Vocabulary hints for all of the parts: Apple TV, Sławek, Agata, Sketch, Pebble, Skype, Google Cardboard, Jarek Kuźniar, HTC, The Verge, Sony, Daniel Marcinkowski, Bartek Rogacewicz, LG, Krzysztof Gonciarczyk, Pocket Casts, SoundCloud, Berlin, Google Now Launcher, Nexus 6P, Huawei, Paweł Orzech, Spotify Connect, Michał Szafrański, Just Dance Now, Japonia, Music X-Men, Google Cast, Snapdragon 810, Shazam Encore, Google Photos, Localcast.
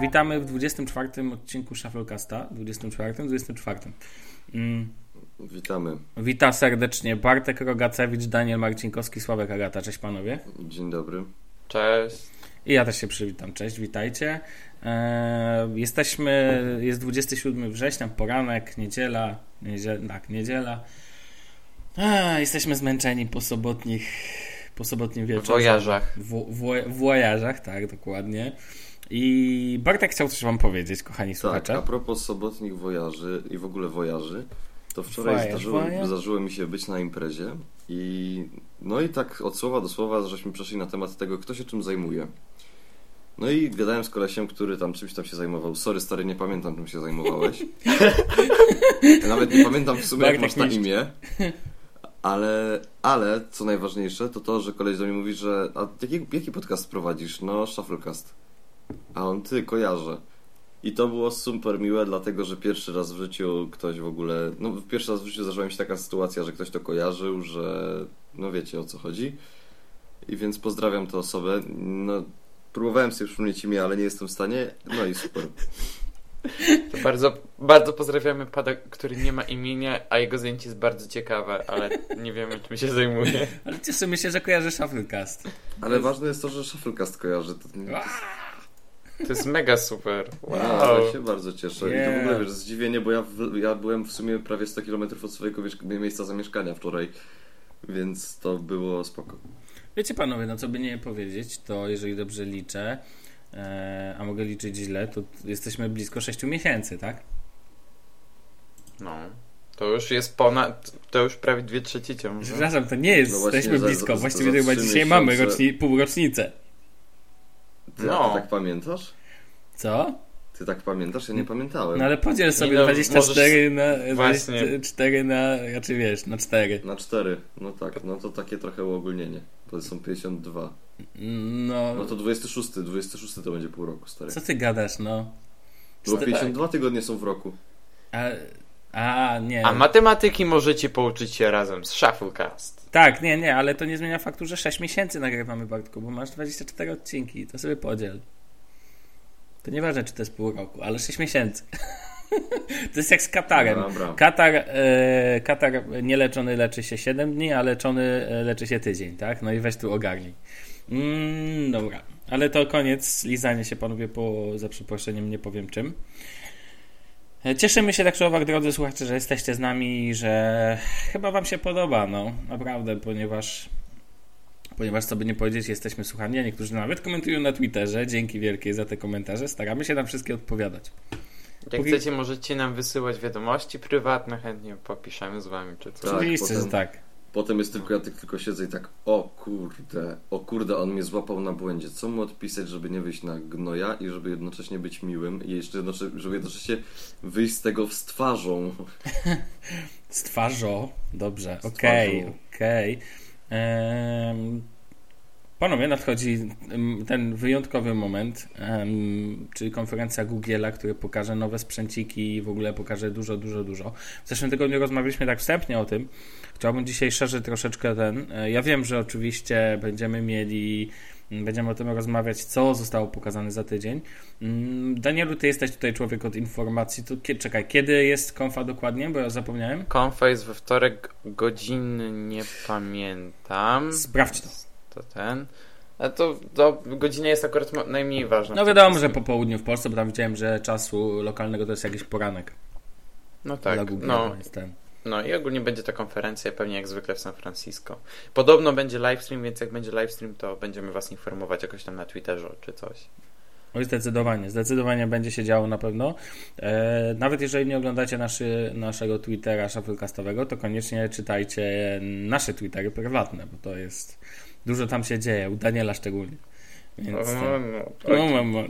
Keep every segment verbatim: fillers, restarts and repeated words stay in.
Witamy w dwudziestym czwartym odcinku Shufflecasta. dwudziestym czwartym, dwudziestym czwartym. Mm. Witamy. Witam serdecznie Bartek Rogacewicz, Daniel Marcinkowski, Sławek, Agata. Cześć panowie. Dzień dobry. Cześć. I ja też się przywitam. Cześć, witajcie. Eee, jesteśmy, jest dwudziestego siódmego września, poranek, niedziela, niedziela tak, niedziela. Eee, jesteśmy zmęczeni po sobotnich, po sobotnim wieczorze. W wojażach. W, w, w wojażach, tak, dokładnie. I Bartek chciał coś wam powiedzieć, kochani tak, słuchacze. A propos sobotnich wojaży i w ogóle wojaży, to wczoraj wojaż, zdarzyło, wojaż. zdarzyło mi się być na imprezie i no i tak od słowa do słowa żeśmy przeszli na temat tego, kto się czym zajmuje. No i gadałem z kolesiem, który tam czymś tam się zajmował. Sorry, stary, nie pamiętam, czym się zajmowałeś. Nawet nie pamiętam w sumie, Bartek jak masz na imię. Ale, ale co najważniejsze, to to, że koleś do mnie mówi, że a jaki, jaki podcast prowadzisz? No, Shufflecast. A on, ty, kojarzę. I to było super miłe, dlatego że pierwszy raz w życiu ktoś w ogóle... No, pierwszy raz w życiu zdarzyła mi się taka sytuacja, że ktoś to kojarzył, że... No wiecie, o co chodzi. I więc pozdrawiam tę osobę. No, próbowałem sobie przypomnieć imię, ale nie jestem w stanie. No i super. To bardzo, bardzo pozdrawiamy Pada, który nie ma imienia, a jego zdjęcie jest bardzo ciekawe, ale nie wiemy, czym się zajmuje. Ale cieszymy się, że kojarzy Shufflecast. Ale jest... ważne jest to, że Shufflecast kojarzy. To... To jest mega super. Wow. Ja, ja się bardzo cieszę. Yeah. I to w ogóle, wiesz, zdziwienie, bo ja, w, ja byłem w sumie prawie sto kilometrów od swojego miejsca zamieszkania wczoraj, więc to było spoko. Wiecie panowie, no co by nie powiedzieć, to jeżeli dobrze liczę, e, a mogę liczyć źle, to jesteśmy blisko sześciu miesięcy, tak? No. To już jest ponad, to już prawie dwie trzecicie. Może. Przepraszam, to nie jest, no jesteśmy za, blisko. Za, Właściwie za, za chyba dzisiaj miesiące. Mamy roczni, półrocznicę. Ty, no. Ty tak pamiętasz? Co? Ty tak pamiętasz? Ja nie pamiętałem. No ale podziel sobie no, dwadzieścia cztery możesz... na... dwadzieścia cztery na... Znaczy wiesz, na cztery. Na cztery, no tak. No to takie trochę uogólnienie. To są pięćdziesiąt dwa. No... No to dwudziesty szósty. dwudziesty szósty to będzie pół roku, stary. Co ty gadasz, no? Bo pięćdziesiąt dwa tygodnie są w roku. A... A, nie. A matematyki możecie pouczyć się razem z Shufflecast. Tak, nie, nie, ale to nie zmienia faktu, że sześć miesięcy nagrywamy, Bartku, bo masz dwadzieścia cztery odcinki, to sobie podziel. To nieważne, czy to jest pół roku, ale sześć miesięcy. To jest jak z Katarem. Dobra. Katar, e, Katar nieleczony leczy się siedem dni, a leczony leczy się tydzień, tak? No i weź tu ogarnij. Mm, dobra, ale to koniec. Lizanie się, panowie, po, za przeproszeniem, nie powiem czym. Cieszymy się tak czy owak, drodzy słuchacze, że jesteście z nami i że chyba wam się podoba, no naprawdę, ponieważ ponieważ co by nie powiedzieć, jesteśmy słuchani, a niektórzy nawet komentują na Twitterze. Dzięki wielkie za te komentarze, staramy się na wszystkie odpowiadać. Jak Póki... chcecie, możecie nam wysyłać wiadomości prywatne, chętnie popiszemy z wami czy coś. Oczywiście, że tak. Potem jest tylko ja tylko siedzę i tak, o kurde, o kurde, on mnie złapał na błędzie. Co mu odpisać, żeby nie wyjść na gnoja i żeby jednocześnie być miłym i jeszcze jednocześnie, żeby jednocześnie wyjść z tego z twarzą. Z twarzą? Dobrze, okej, okej. Um, panowie, nadchodzi ten wyjątkowy moment, um, czyli konferencja Google'a, który pokaże nowe sprzęciki i w ogóle pokaże dużo, dużo, dużo. W zeszłym tygodniu rozmawialiśmy tak wstępnie o tym. Chciałbym dzisiaj szerzej troszeczkę ten... Ja wiem, że oczywiście będziemy mieli... Będziemy o tym rozmawiać, co zostało pokazane za tydzień. Danielu, ty jesteś tutaj człowiek od informacji. To, czekaj, kiedy jest konfa dokładnie, bo ja zapomniałem. Konfa jest we wtorek, godziny nie pamiętam. Sprawdź to. To ten... A to, to godzina jest akurat najmniej ważna. No wiadomo, że po południu w Polsce, bo tam widziałem, że czasu lokalnego to jest jakiś poranek. No tak. Dla Google, no. Jest ten... No i ogólnie będzie ta konferencja pewnie jak zwykle w San Francisco. Podobno będzie livestream, więc jak będzie livestream, to będziemy was informować jakoś tam na Twitterze czy coś. Oj, zdecydowanie, zdecydowanie będzie się działo na pewno. E, nawet jeżeli nie oglądacie naszy, naszego Twittera shufflecastowego, to koniecznie czytajcie nasze Twittery prywatne, bo to jest... Dużo tam się dzieje, u Daniela szczególnie. Więc... No, no, no.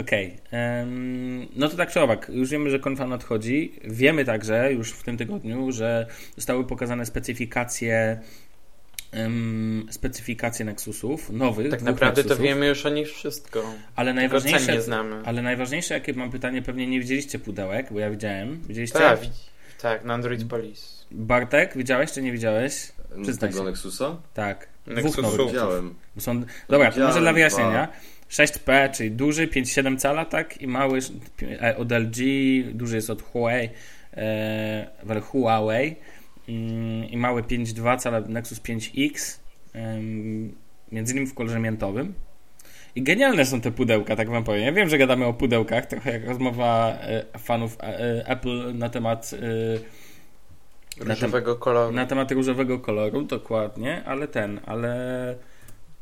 Okej, okay. No to tak czy owak, już wiemy, że konfa nadchodzi. Wiemy także już w tym tygodniu, że zostały pokazane specyfikacje um, specyfikacje Nexusów nowych. Tak naprawdę Nexusów. To wiemy już o nich wszystko. Ale najważniejsze, nie znamy. Ale najważniejsze, jakie mam pytanie, pewnie nie widzieliście pudełek, bo ja widziałem. Widzieliście? Tak, tak, na Android Police. Bartek, widziałeś czy nie widziałeś? Przyznaj się. Nexusa? Tak. Nexusów widziałem. Są... Dobra, to może dla wyjaśnienia. sześć P, czyli duży, pięć przecinek siedem cala, tak? I mały od L G, duży jest od Huawei, e, Huawei e, i mały pięć przecinek dwa cala Nexus pięć X, e, między innymi w kolorze miętowym. I genialne są te pudełka, tak wam powiem. Ja wiem, że gadamy o pudełkach, trochę jak rozmowa e, fanów e, Apple na temat... E, różowego koloru. Na temat różowego koloru, dokładnie, ale ten, ale...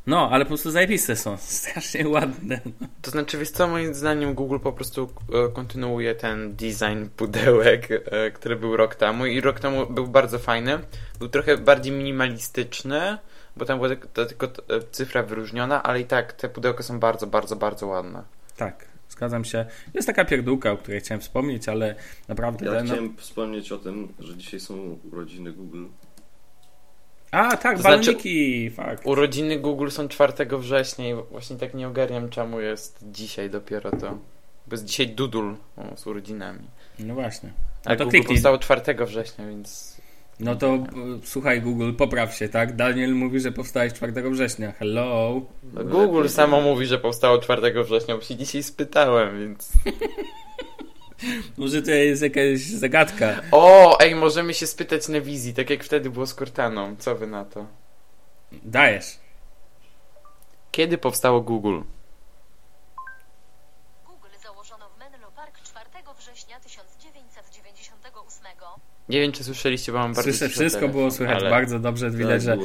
No, ale po prostu zajebiste są, strasznie ładne. To znaczy, wiesz co, moim zdaniem Google po prostu kontynuuje ten design pudełek, który był rok temu i rok temu był bardzo fajny. Był trochę bardziej minimalistyczny, bo tam była tylko cyfra wyróżniona, ale i tak te pudełka są bardzo, bardzo, bardzo ładne. Tak. Zgadzam się. Jest taka pierdółka, o której chciałem wspomnieć, ale naprawdę... Ja chciałem no... wspomnieć o tym, że dzisiaj są urodziny Google. A, tak, to balniki, znaczy, fakt. Urodziny Google są czwartego września i właśnie tak nie ogarniam, czemu jest dzisiaj dopiero to. Bo jest dzisiaj dudul o, z urodzinami. No właśnie. Ale no to Google powstało czwartego września, więc... No to słuchaj Google, popraw się, tak? Daniel mówi, że powstałeś czwartego września. Hello. Google samo mówi, że powstało czwartego września, bo się dzisiaj spytałem, więc... Może to jest jakaś zagadka. O, ej, możemy się spytać na wizji, tak jak wtedy było z Cortaną. Co wy na to? Dajesz. Kiedy powstało Google? Google założono w Menlo Park czwartego września tysiąc dziewięćset dziewięćdziesiątego ósmego. Nie wiem, czy słyszeliście, bo mam bardzo... Słyszę, wszystko było słychać ale... bardzo dobrze. Widać, że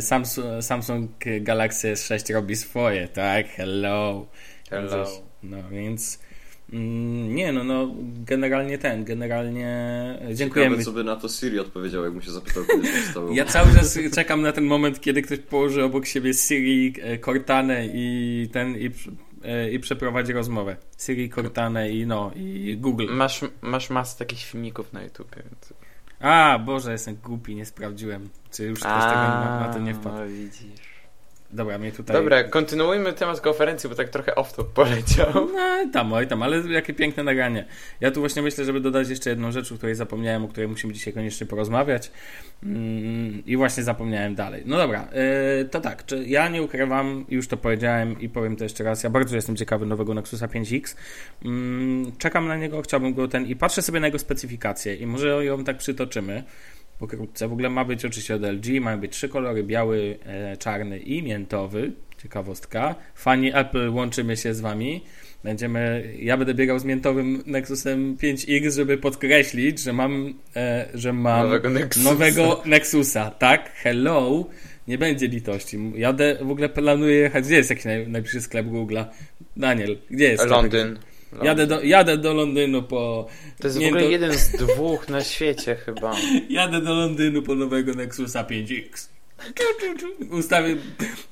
Samsung, Samsung Galaxy S sześć robi swoje, tak? Hello. Hello. No więc... Nie, no, no generalnie ten, generalnie dziękujemy. Ciekawe, co by na to Siri odpowiedział, jak mu się zapytał, kiedy powstało. Ja cały czas czekam na ten moment, kiedy ktoś położy obok siebie Siri, Cortanę i ten... i i przeprowadzi rozmowę. Siri, Cortanę i no, i Google. Masz, masz masę takich filmików na YouTubie. Więc... A, Boże, jestem głupi, nie sprawdziłem. Czy już ktoś tego na, na to nie wpadł. No widzisz. Dobra, mnie tutaj... Dobra, kontynuujmy temat konferencji, bo tak trochę off-top poleciał. No tam, oj tam, ale jakie piękne nagranie. Ja tu właśnie myślę, żeby dodać jeszcze jedną rzecz, o której zapomniałem, o której musimy dzisiaj koniecznie porozmawiać. Mm, I właśnie zapomniałem dalej. No dobra, yy, to tak, czy ja nie ukrywam, już to powiedziałem i powiem to jeszcze raz, ja bardzo jestem ciekawy nowego Nexusa pięć X. Yy, czekam na niego, chciałbym go ten... I patrzę sobie na jego specyfikację i może ją tak przytoczymy. Pokrótce. W ogóle ma być oczywiście od L G, mają być trzy kolory, biały, e, czarny i miętowy. Ciekawostka. Fani Apple, łączymy się z wami. Będziemy, ja będę biegał z miętowym Nexusem pięć X, żeby podkreślić, że mam, e, że mam nowego Nexusa. nowego Nexusa. Tak? Hello. Nie będzie litości. Jadę, w ogóle planuję jechać. Gdzie jest jakiś naj, najbliższy sklep Google'a? Daniel, gdzie jest Londyn. Jadę do, jadę do Londynu po... To jest nie, w ogóle do... jeden z dwóch na świecie chyba. Jadę do Londynu po nowego Nexusa pięć X. Ustawię...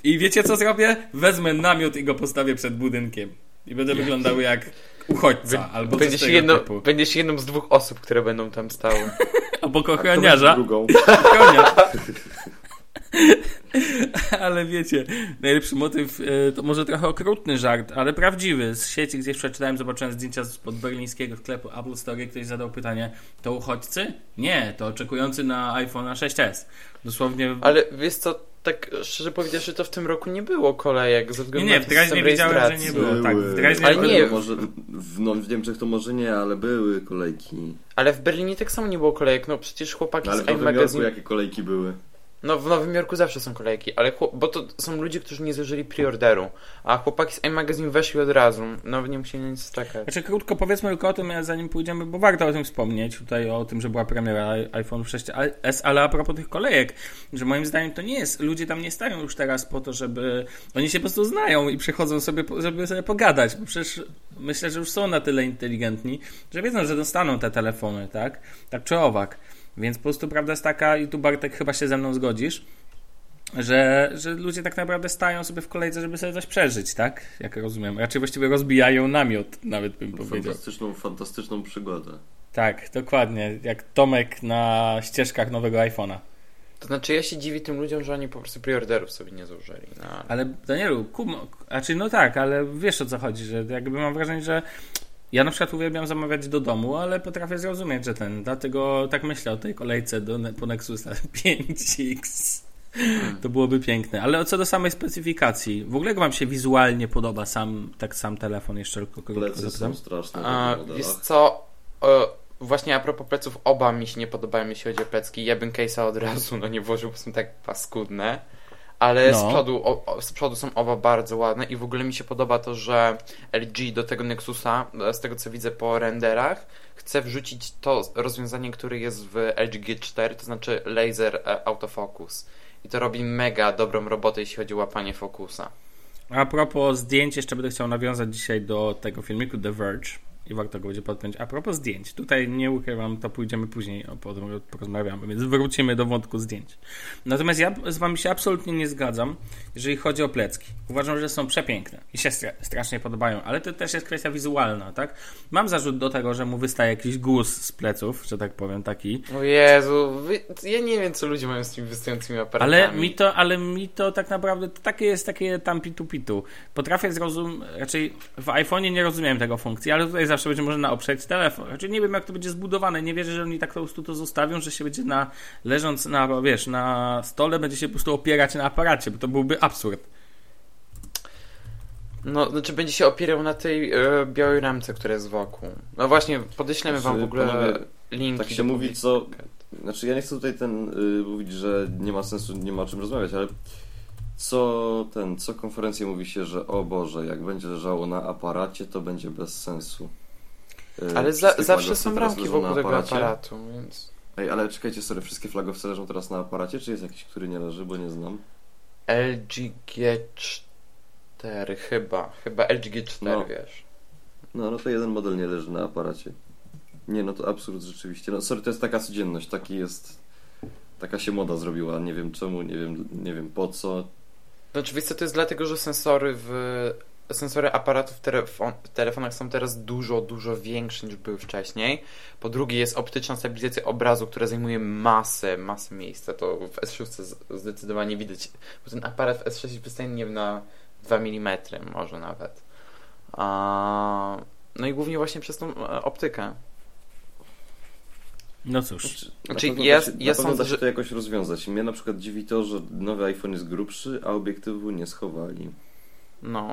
I wiecie co zrobię? Wezmę namiot i go postawię przed budynkiem. I będę wyglądał jak uchodźca. Be- albo będziesz, jedno, będziesz jedną z dwóch osób, które będą tam stały. Obok ochroniarza. Drugą. Ale wiecie, najlepszy motyw to może trochę okrutny żart, ale prawdziwy. Z sieci, gdzie przeczytałem, zobaczyłem zdjęcia spod berlińskiego sklepu Apple Store, ktoś zadał pytanie, to uchodźcy? Nie, to oczekujący na iPhone'a sześć S. Dosłownie... Ale wiesz co, tak szczerze powiedziawszy, to w tym roku nie było kolejek ze względu nie, na system rejestracji. Nie, w Draźnie wiedziałem, że nie było. Były. Tak, w Draźnie ale nie. Może, w, no, w Niemczech to może nie, ale były kolejki. Ale w Berlinie tak samo nie było kolejek, no przecież chłopaki ale z iMagazine... Ale w Nowym Jorku jakie kolejki były? No w Nowym Jorku zawsze są kolejki, ale chłop... bo to są ludzie, którzy nie zużyli preorderu, a chłopaki z iMagazine weszli od razu, no nie musieli nic czekać. Znaczy krótko powiedzmy tylko o tym, zanim pójdziemy, bo warto o tym wspomnieć, tutaj o tym, że była premiera iPhone sześć S, ale a propos tych kolejek, że moim zdaniem to nie jest, ludzie tam nie stają już teraz po to, żeby, oni się po prostu znają i przychodzą sobie, żeby sobie pogadać, bo przecież myślę, że już są na tyle inteligentni, że wiedzą, że dostaną te telefony, tak, tak czy owak. Więc po prostu prawda jest taka, i tu Bartek chyba się ze mną zgodzisz, że, że ludzie tak naprawdę stają sobie w kolejce, żeby sobie coś przeżyć, tak? Jak rozumiem. Raczej właściwie rozbijają namiot, nawet bym powiedział. Fantastyczną, fantastyczną przygodę. Tak, dokładnie. Jak Tomek na ścieżkach nowego iPhone'a. To znaczy ja się dziwię tym ludziom, że oni po prostu preorderów sobie nie zużyli. No, ale... ale Danielu, kum... znaczy no tak, ale wiesz o co chodzi, że jakby mam wrażenie, że ja na przykład uwielbiam zamawiać do domu, ale potrafię zrozumieć, że ten, dlatego tak myślę o tej kolejce do, po Nexusa pięć X. To byłoby piękne. Ale co do samej specyfikacji, w ogóle jak wam się wizualnie podoba sam, tak sam telefon jeszcze tylko kogoś zapytam? Jest co... E, właśnie a propos pleców, oba mi się nie podobają, jeśli chodzi o plecki. Ja bym case'a od razu no nie włożył, bo są tak paskudne. Ale no. z, przodu, o, o, z przodu są oba bardzo ładne i w ogóle mi się podoba to, że L G do tego Nexusa, z tego co widzę po renderach, chce wrzucić to rozwiązanie, które jest w L G G cztery, to znaczy laser autofocus. I to robi mega dobrą robotę, jeśli chodzi o łapanie fokusa. A propos zdjęć, jeszcze będę chciał nawiązać dzisiaj do tego filmiku The Verge i warto go będzie podpiąć. A propos zdjęć, tutaj nie ukrywam, to pójdziemy później, o tym porozmawiamy, więc wrócimy do wątku zdjęć. Natomiast ja z wami się absolutnie nie zgadzam, jeżeli chodzi o plecki. Uważam, że są przepiękne i się strasznie podobają, ale to też jest kwestia wizualna, tak? Mam zarzut do tego, że mu wystaje jakiś guz z pleców, że tak powiem, taki. O Jezu, ja nie wiem, co ludzie mają z tymi wystającymi aparatami. Ale mi to, ale mi to tak naprawdę, to takie jest, takie tam pitu-pitu. Potrafię zrozumieć, raczej w iPhone'ie nie rozumiem tego funkcji, ale tutaj zawsze będzie można oprzeć telefon. Znaczy nie wiem, jak to będzie zbudowane. Nie wierzę, że oni tak po prostu to zostawią, że się będzie na, leżąc na, wiesz, na stole, będzie się po prostu opierać na aparacie, bo to byłby absurd. No, znaczy będzie się opierał na tej yy, białej ramce, która jest wokół. No właśnie, podeślemy znaczy, wam w ogóle panowie, linki. Tak się mówi, co... Znaczy ja nie chcę tutaj ten yy, mówić, że nie ma sensu, nie ma o czym rozmawiać, ale co ten, co konferencję mówi się, że o Boże, jak będzie leżało na aparacie, to będzie bez sensu. Ale za, zawsze są ramki wokół tego aparatu, więc... Ej, ale czekajcie, sorry, wszystkie flagowce leżą teraz na aparacie, czy jest jakiś, który nie leży, bo nie znam? L G G cztery chyba, chyba L G G cztery, no. Wiesz. No, no to jeden model nie leży na aparacie. Nie, no to absurd rzeczywiście. No sorry, to jest taka codzienność, taki jest... Taka się moda zrobiła, nie wiem czemu, nie wiem, nie wiem po co. No oczywiście to jest dlatego, że sensory w... Sensory aparatów w, telefon, w telefonach są teraz dużo, dużo większe niż były wcześniej. Po drugie jest optyczna stabilizacja obrazu, która zajmuje masę, masę miejsca. To w S sześć zdecydowanie widać, bo ten aparat w S sześć wystaje nie wiem, na dwa milimetry może nawet. A... No i głównie właśnie przez tą optykę. No cóż. Znaczy, ja, da się, ja sądzę, da się że... to jakoś rozwiązać. Mnie na przykład dziwi to, że nowy iPhone jest grubszy, a obiektywu nie schowali. No.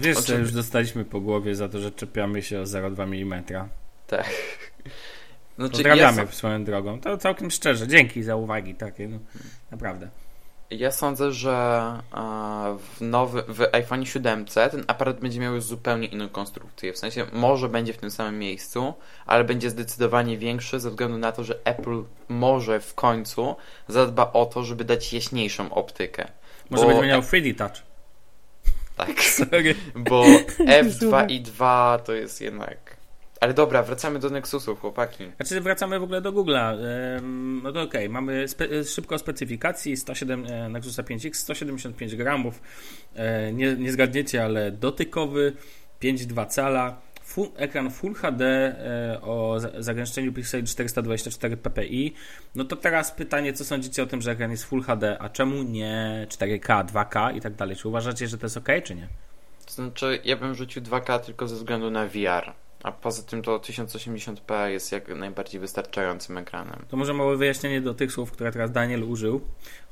Wiesz, że już dostaliśmy po głowie za to, że czepiamy się o zero przecinek dwa milimetra. Tak. Znaczy, Podrabiamy ja... swoją drogą. To całkiem szczerze. Dzięki za uwagi takie. No, naprawdę. Ja sądzę, że w, nowy, w iPhone siedem ten aparat będzie miał już zupełnie inną konstrukcję. W sensie może będzie w tym samym miejscu, ale będzie zdecydowanie większy ze względu na to, że Apple może w końcu zadba o to, żeby dać jaśniejszą optykę. Może bo... będzie miał trzy D Touch. Tak. Sorry. Bo F dwa i dwa to jest jednak... Ale dobra, wracamy do Nexusu, chłopaki. Znaczy wracamy w ogóle do Google'a. No to okej, okay. mamy spe- szybko specyfikacji sto siedem, Nexusa pięć X, sto siedemdziesiąt pięć gramów, nie, nie zgadniecie, ale dotykowy, pięć przecinek dwa cala, full, ekran Full H D o zagęszczeniu pikseli czterysta dwadzieścia cztery p p i. No to teraz pytanie, co sądzicie o tym, że ekran jest Full H D, a czemu nie cztery K, dwa K i tak dalej? Czy uważacie, że to jest okej, czy nie? To znaczy ja bym rzucił dwa K tylko ze względu na V R. A poza tym to tysiąc osiemdziesiąt p jest jak najbardziej wystarczającym ekranem. To może małe wyjaśnienie do tych słów, które teraz Daniel użył.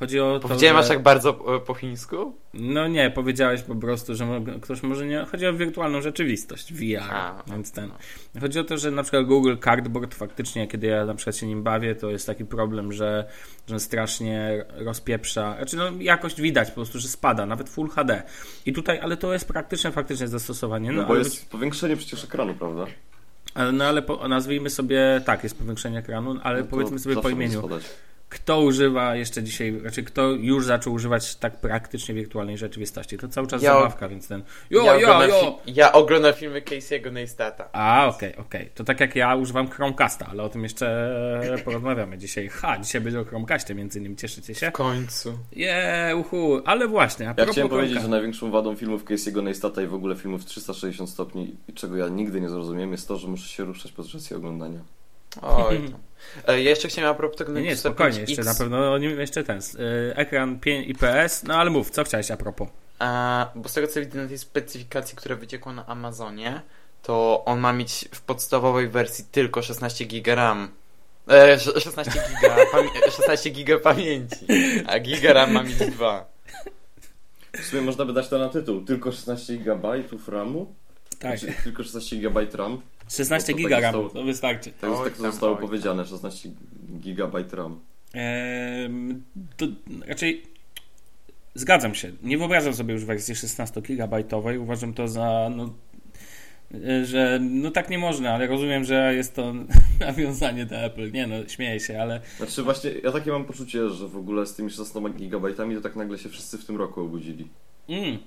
Chodzi o to, Powiedziałem że... aż tak bardzo po chińsku? No nie, powiedziałeś po prostu, że ktoś może nie... Chodzi o wirtualną rzeczywistość, V R. A, więc ten. Chodzi o to, że na przykład Google Cardboard faktycznie, kiedy ja na przykład się nim bawię, to jest taki problem, że, że strasznie rozpieprza. Znaczy no jakość widać po prostu, że spada, nawet Full H D. I tutaj, ale to jest praktyczne, faktycznie zastosowanie. No, no bo jest być... powiększenie przecież ekranu, prawda? No ale po, nazwijmy sobie, tak, jest powiększenie ekranu, ale no powiedzmy sobie po imieniu. Kto używa jeszcze dzisiaj, znaczy kto już zaczął używać tak praktycznie wirtualnej rzeczywistości? To cały czas ja, zabawka, więc ten... Jo, ja, jo, ogląda, jo. Ja oglądam filmy Casey'ego Neistata. A, okej, okay, okej. Okay. To tak jak ja używam Chromecasta, ale o tym jeszcze porozmawiamy dzisiaj. Ha, dzisiaj będzie o Chromecastie między innymi, cieszycie się? W końcu. Jee, uhu. Ale właśnie, a propos Ja chciałem Chromecast. powiedzieć, że największą wadą filmów Casey'ego Neistata i w ogóle filmów trzysta sześćdziesiąt stopni, czego ja nigdy nie zrozumiem, jest to, że muszę się ruszać podczas jej oglądania. Oj, ja jeszcze chciałem a propos tego Nexusa Nie, spokojnie, pięć X. Jeszcze na pewno o nim jeszcze ten yy, ekran pięć I P S, no ale mów, co chciałeś a propos? A, bo z tego co widzę na tej specyfikacji, która wyciekła na Amazonie, to on ma mieć w podstawowej wersji tylko szesnaście giga RAM. szesnaście giga, pami- szesnaście giga pamięci, a giga RAM ma mieć dwa. W sumie można by dać to na tytuł. Tylko szesnaście gigabajtów RAMu? Tak. Znaczy, tylko szesnaście gigabajtów RAM? szesnaście giga tak RAM, zostało, to wystarczy. Tak, oj, tak to zostało oj, powiedziane, tam. szesnaście gigabajtów RAM. Eee, to raczej zgadzam się. Nie wyobrażam sobie już wersji szesnaście gigabajtów. Uważam to za... No, że no tak nie można, ale rozumiem, że jest to nawiązanie do Apple. Nie no, śmieję się, ale... Znaczy właśnie, ja takie mam poczucie, że w ogóle z tymi szesnastoma gigabajtami to tak nagle się wszyscy w tym roku obudzili. Mm.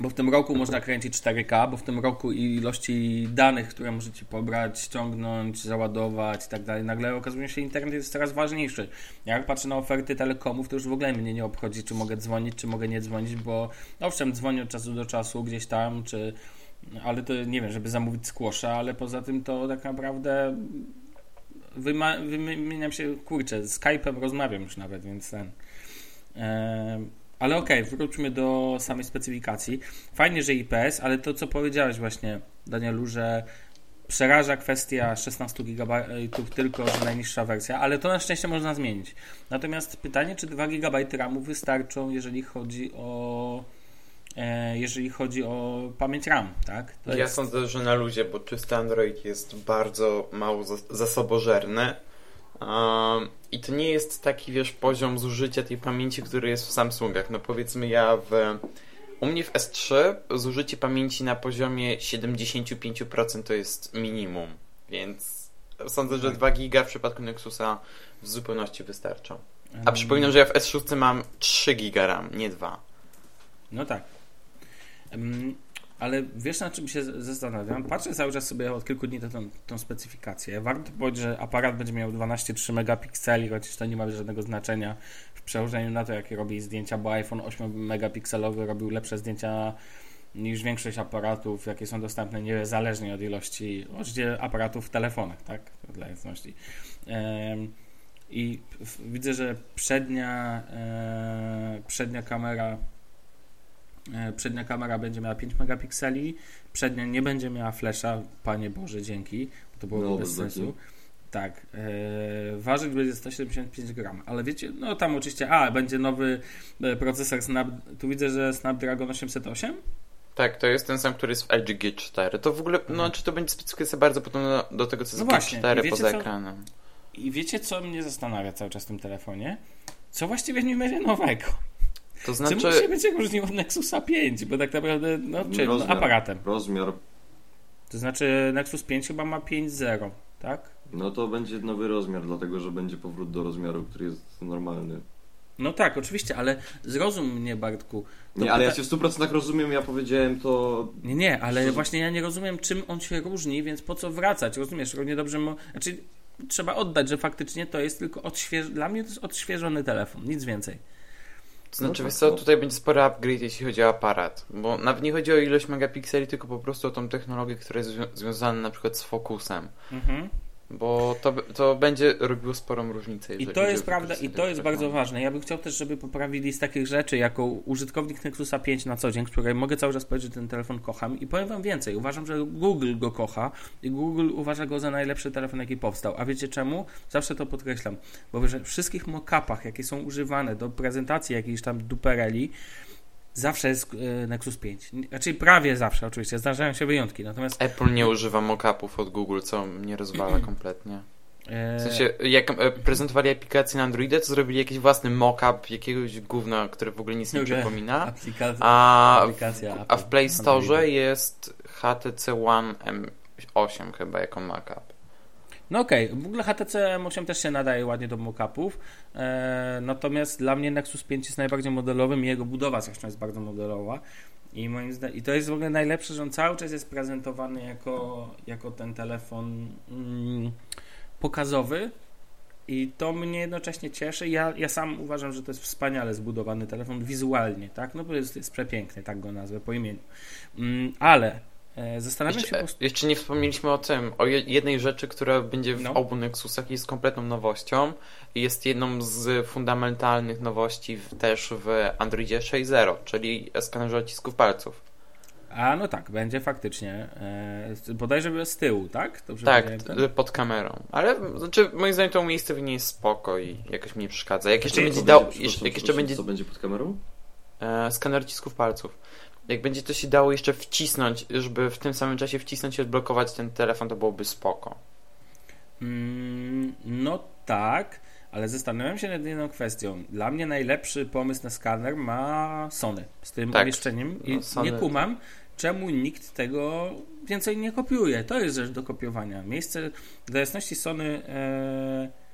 Bo w tym roku można kręcić cztery K, bo w tym roku ilości danych, które możecie pobrać, ściągnąć, załadować i tak dalej. Nagle okazuje się, że internet jest coraz ważniejszy. Jak patrzę na oferty telekomów, to już w ogóle mnie nie obchodzi, czy mogę dzwonić, czy mogę nie dzwonić, bo owszem, dzwonię od czasu do czasu gdzieś tam, czy... Ale to nie wiem, żeby zamówić squasha, ale poza tym to tak naprawdę wyma- wymieniam się, kurczę, Skype'em rozmawiam już nawet, więc ten. E- ale okej, okay, wróćmy do samej specyfikacji. Fajnie, że I P S, ale to co powiedziałeś właśnie, Danielu, że przeraża kwestia szesnaście gigabajtów tylko, że najniższa wersja, ale to na szczęście można zmienić. Natomiast pytanie, czy dwa gigabajty RAMu wystarczą, jeżeli chodzi o... jeżeli chodzi o pamięć RAM, tak? To ja jest... sądzę, że na luzie, bo czysty Android jest bardzo mało zasobożerny um, i to nie jest taki, wiesz, poziom zużycia tej pamięci, który jest w Samsungach. No powiedzmy ja w... U mnie w S trzy zużycie pamięci na poziomie siedemdziesiąt pięć procent to jest minimum, więc sądzę, że dwa giga w przypadku Nexusa w zupełności wystarczą. A przypominam, że ja w S sześć mam trzy giga RAM, nie dwa. No tak. Ale wiesz, na czym się zastanawiam? Patrzę cały czas sobie od kilku dni na tą, tą specyfikację. Warto powiedzieć, że aparat będzie miał dwanaście przecinek trzy megapikseli, chociaż to nie ma żadnego znaczenia w przełożeniu na to, jakie robi zdjęcia, bo iPhone osiem megapikselowy robił lepsze zdjęcia niż większość aparatów, jakie są dostępne niezależnie od ilości, oczywiście aparatów w telefonach, tak? Dla jasności. I widzę, że przednia przednia kamera Przednia kamera będzie miała pięć megapikseli, przednia nie będzie miała flasha, Panie Boże, dzięki, bo to byłoby no, bez sensu. Taki. Tak, e, ważyć będzie sto siedemdziesiąt pięć gramów, ale wiecie, no tam oczywiście, a będzie nowy procesor, Snap, tu widzę, że Snapdragon osiemset osiem? Tak, to jest ten sam, który jest w L G G cztery. To w ogóle, no mhm. Czy to będzie specyfikacja bardzo podobna do tego, co jest no G cztery poza co, ekranem. I wiecie, co mnie zastanawia cały czas w tym telefonie? Co właściwie nie będzie nowego? To znaczy... Czemu się będzie różnił od Nexusa pięć? Bo tak naprawdę, no czym? Rozmiar, no, aparatem. Rozmiar. To znaczy Nexus pięć chyba ma pięć zero, tak? No to będzie nowy rozmiar, dlatego że będzie powrót do rozmiaru, który jest normalny. No tak, oczywiście, ale zrozum mnie, Bartku. To nie, ale pyta... ja się w stu procentach rozumiem, ja powiedziałem to... Nie, nie, ale co... właśnie ja nie rozumiem, czym on się różni, więc po co wracać, rozumiesz? Równie dobrze... Mo... Znaczy, trzeba oddać, że faktycznie to jest tylko odświeżony... Dla mnie to jest odświeżony telefon, nic więcej. To znaczy, no tak, co, tutaj będzie spory upgrade, jeśli chodzi o aparat, bo nawet nie chodzi o ilość megapikseli, tylko po prostu o tą technologię, która jest zwią- związana na przykład z fokusem, mhm. Bo to, to będzie robiło sporą różnicę. I to jest prawda, i to jest bardzo ważne. Ja bym chciał też, żeby poprawili z takich rzeczy, jako użytkownik Nexusa pięć na co dzień, której mogę cały czas powiedzieć, że ten telefon kocham i powiem wam więcej, uważam, że Google go kocha i Google uważa go za najlepszy telefon, jaki powstał. A wiecie czemu? Zawsze to podkreślam, bo we wszystkich mock-upach, jakie są używane do prezentacji jakiejś tam dupereli, zawsze jest Nexus pięć. Raczej prawie zawsze, oczywiście. Zdarzają się wyjątki. Natomiast Apple nie używa mock-upów od Google, co mnie rozwala kompletnie. W sensie, jak prezentowali aplikację na Androida, to zrobili jakiś własny mock-up jakiegoś gówna, które w ogóle nic nie przypomina. A w, a w Play Store jest H T C One M osiem chyba jako mock-up. No okej, okay. W ogóle H T C M osiem też się nadaje ładnie do mockupów, eee, natomiast dla mnie Nexus pięć jest najbardziej modelowym i jego budowa zresztą jest bardzo modelowa i moim zdaniem, i to jest w ogóle najlepsze, że on cały czas jest prezentowany jako, jako ten telefon mm, pokazowy i to mnie jednocześnie cieszy. Ja, ja sam uważam, że to jest wspaniale zbudowany telefon wizualnie, tak? No bo jest, jest przepiękny, tak go nazwę po imieniu, mm, ale... Zastanawiam jeszcze, się po prostu... jeszcze nie wspomnieliśmy o tym, o jednej rzeczy, która będzie w no. obu Nexusach i jest kompletną nowością i jest jedną z fundamentalnych nowości w, też w Androidzie sześć zero, czyli skanerze odcisków palców. A no tak, będzie faktycznie. Bodajże z tyłu, tak? Dobrze tak, pod kamerą. Ale znaczy moim zdaniem to miejsce w niej jest spoko i jakoś mi nie przeszkadza. Jak jeszcze będzie dało... Jak jeszcze będzie... Co będzie pod kamerą? E, skaner odcisków palców. Jak będzie to się dało jeszcze wcisnąć, żeby w tym samym czasie wcisnąć i odblokować ten telefon, to byłoby spoko. Mm, no tak, ale zastanawiam się nad jedną kwestią. Dla mnie najlepszy pomysł na skaner ma Sony z tym tak. umieszczeniem i no, Sony... nie kumam, czemu nikt tego więcej nie kopiuje. To jest rzecz do kopiowania. Miejsce dla jasności Sony... E...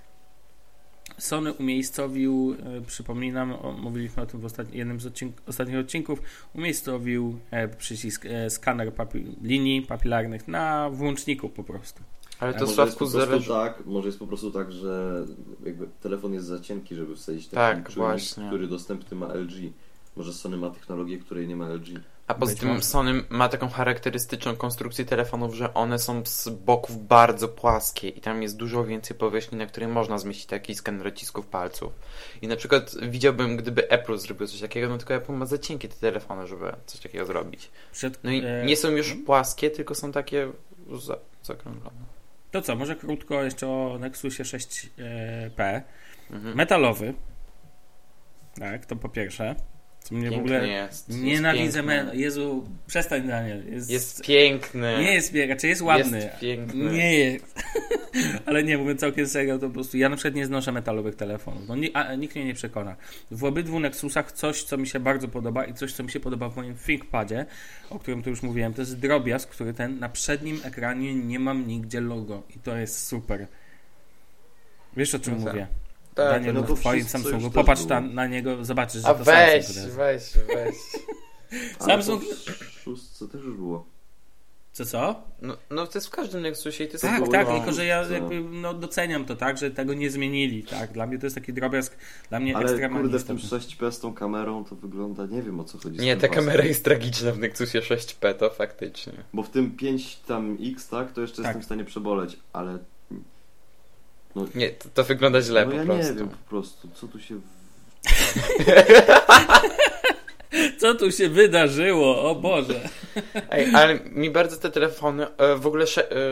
Sony umiejscowił, przypominam, mówiliśmy o tym w ostatni, jednym z odcink, ostatnich odcinków, umiejscowił przycisk e, skaner papi, linii papilarnych na włączniku po prostu. Ale to Sławku zależy. Tak, może jest po prostu tak, że jakby telefon jest za cienki, żeby wsadzić taki tak, czujnik, który dostępny ma L G. Może Sony ma technologię, której nie ma L G. A poza tym Sony ma taką charakterystyczną konstrukcję telefonów, że one są z boków bardzo płaskie i tam jest dużo więcej powierzchni, na której można zmieścić taki skaner odcisków palców. I na przykład widziałbym, gdyby Apple zrobił coś takiego, no tylko Apple ma za cienkie te telefony, żeby coś takiego zrobić. No i nie są już płaskie, tylko są takie zakrąglone. To co, może krótko jeszcze o Nexusie sześć P. Mhm. Metalowy. Tak, to po pierwsze. Co mnie piękny w ogóle jest. Nienawidzę. Jest Jezu, przestań, Daniel. Jest, jest piękny. Nie jest piękny, znaczy jest ładny. Jest piękny. Nie jest. Ale nie, mówiąc całkiem serio, to po prostu ja na przykład nie znoszę metalowych telefonów. No, nie, a, nikt mnie nie przekona. W obydwu Nexusach coś, co mi się bardzo podoba i coś, co mi się podoba w moim ThinkPadzie, o którym tu już mówiłem, to jest drobiazg, który ten na przednim ekranie nie mam nigdzie logo. I to jest super. Wiesz, o czym no mówię? Tak, Daniel, no to w twoim Samsungu. Popatrz tam na niego, zobaczysz, że a to weź, Samsung weź, weź. Samsung... W szóstce też już było. Co, co? No, no to jest w każdym Nexusie i to tak, jest... Tak, tak, tylko że ja jakby, no, doceniam to, tak, że tego nie zmienili, tak. Dla mnie to jest taki drobiazg, dla mnie ekstremalnie. Ale kurde, w tym sześć P z tą kamerą to wygląda, nie wiem o co chodzi. Nie, ta pasem. Kamera jest tragiczna w Nexusie sześć P, to faktycznie. Bo w tym pięć tam X, tak, to jeszcze tak. Jestem w stanie przeboleć, ale... No, nie, to, to wygląda źle no po ja prostu. Nie wiem po prostu, co tu się... co tu się wydarzyło, o Boże. Ej, ale mi bardzo te telefony, w ogóle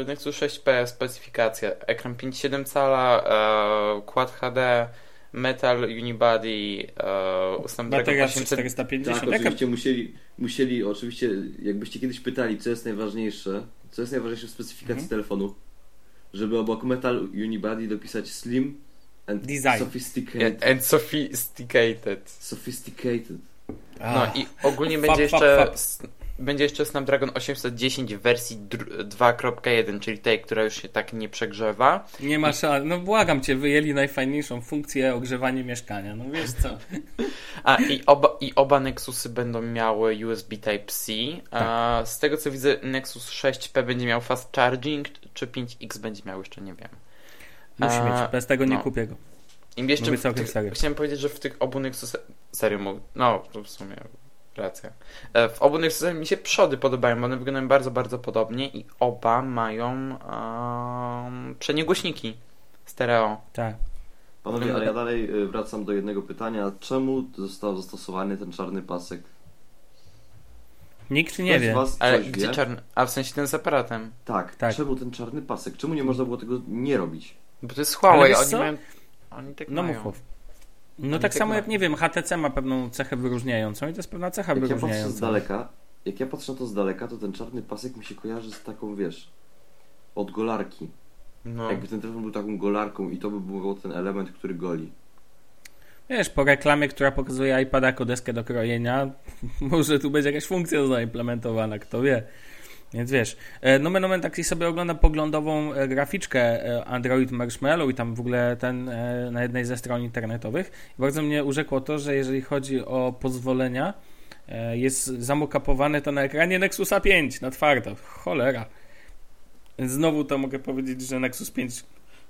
Nexus sześć P, specyfikacja, ekran pięć przecinek siedem cala, Quad H D, Metal Unibody, bateria czterysta pięćdziesiąt. Tak, oczywiście musieli, musieli, oczywiście, jakbyście kiedyś pytali, co jest najważniejsze, co jest najważniejsze w specyfikacji mhm. telefonu, żeby obok Metal Unibody dopisać Slim and Design. Sophisticated. And sophisticated. Sophisticated. Ah. No i ogólnie fab, będzie, fab, jeszcze, fab. będzie jeszcze Snapdragon osiemset dziesięć w wersji dwa kropka jeden, czyli tej, która już się tak nie przegrzewa. Nie ma szans. No błagam cię, wyjęli najfajniejszą funkcję ogrzewania mieszkania. No wiesz co. A i oba, i oba Nexusy będą miały U S B Type-C. Tak. Z tego co widzę, Nexus sześć P będzie miał fast charging, czy pięć X będzie miał, jeszcze nie wiem. Musi A, mieć, bez tego nie no. kupię go. I jeszcze w tych, chciałem powiedzieć, że w tych obu Nexusach... Serio mówię, no w sumie racja. W obu Nexusach mi się przody podobają, bo one wyglądają bardzo, bardzo podobnie i oba mają um, przednie głośniki stereo. Tak. Panowie, ale ja dalej wracam do jednego pytania. Czemu został zastosowany ten czarny pasek? Nikt nie wie. Ale gdzie czarny? A w sensie ten z aparatem. Tak, tak. Czemu ten czarny pasek? Czemu nie można było tego nie robić? Bo to jest Huawei, oni mają... Oni tak no mają. Mów, mów. No oni tak, tak samo mają. Jak, nie wiem, H T C ma pewną cechę wyróżniającą i to jest pewna cecha jak wyróżniająca. Ja patrzę z daleka, jak ja patrzę na to z daleka, to ten czarny pasek mi się kojarzy z taką, wiesz, od golarki. No. Jakby ten telefon był taką golarką i to by był ten element, który goli. Wiesz, po reklamie, która pokazuje iPada jako deskę do krojenia, może tu będzie jakaś funkcja zaimplementowana, kto wie. Więc wiesz, nomen omen, tak sobie oglądam poglądową graficzkę Android Marshmallow i tam w ogóle ten na jednej ze stron internetowych. Bardzo mnie urzekło to, że jeżeli chodzi o pozwolenia, jest zamokapowane to na ekranie Nexusa pięć na twardo. Cholera. Znowu to mogę powiedzieć, że Nexus pięć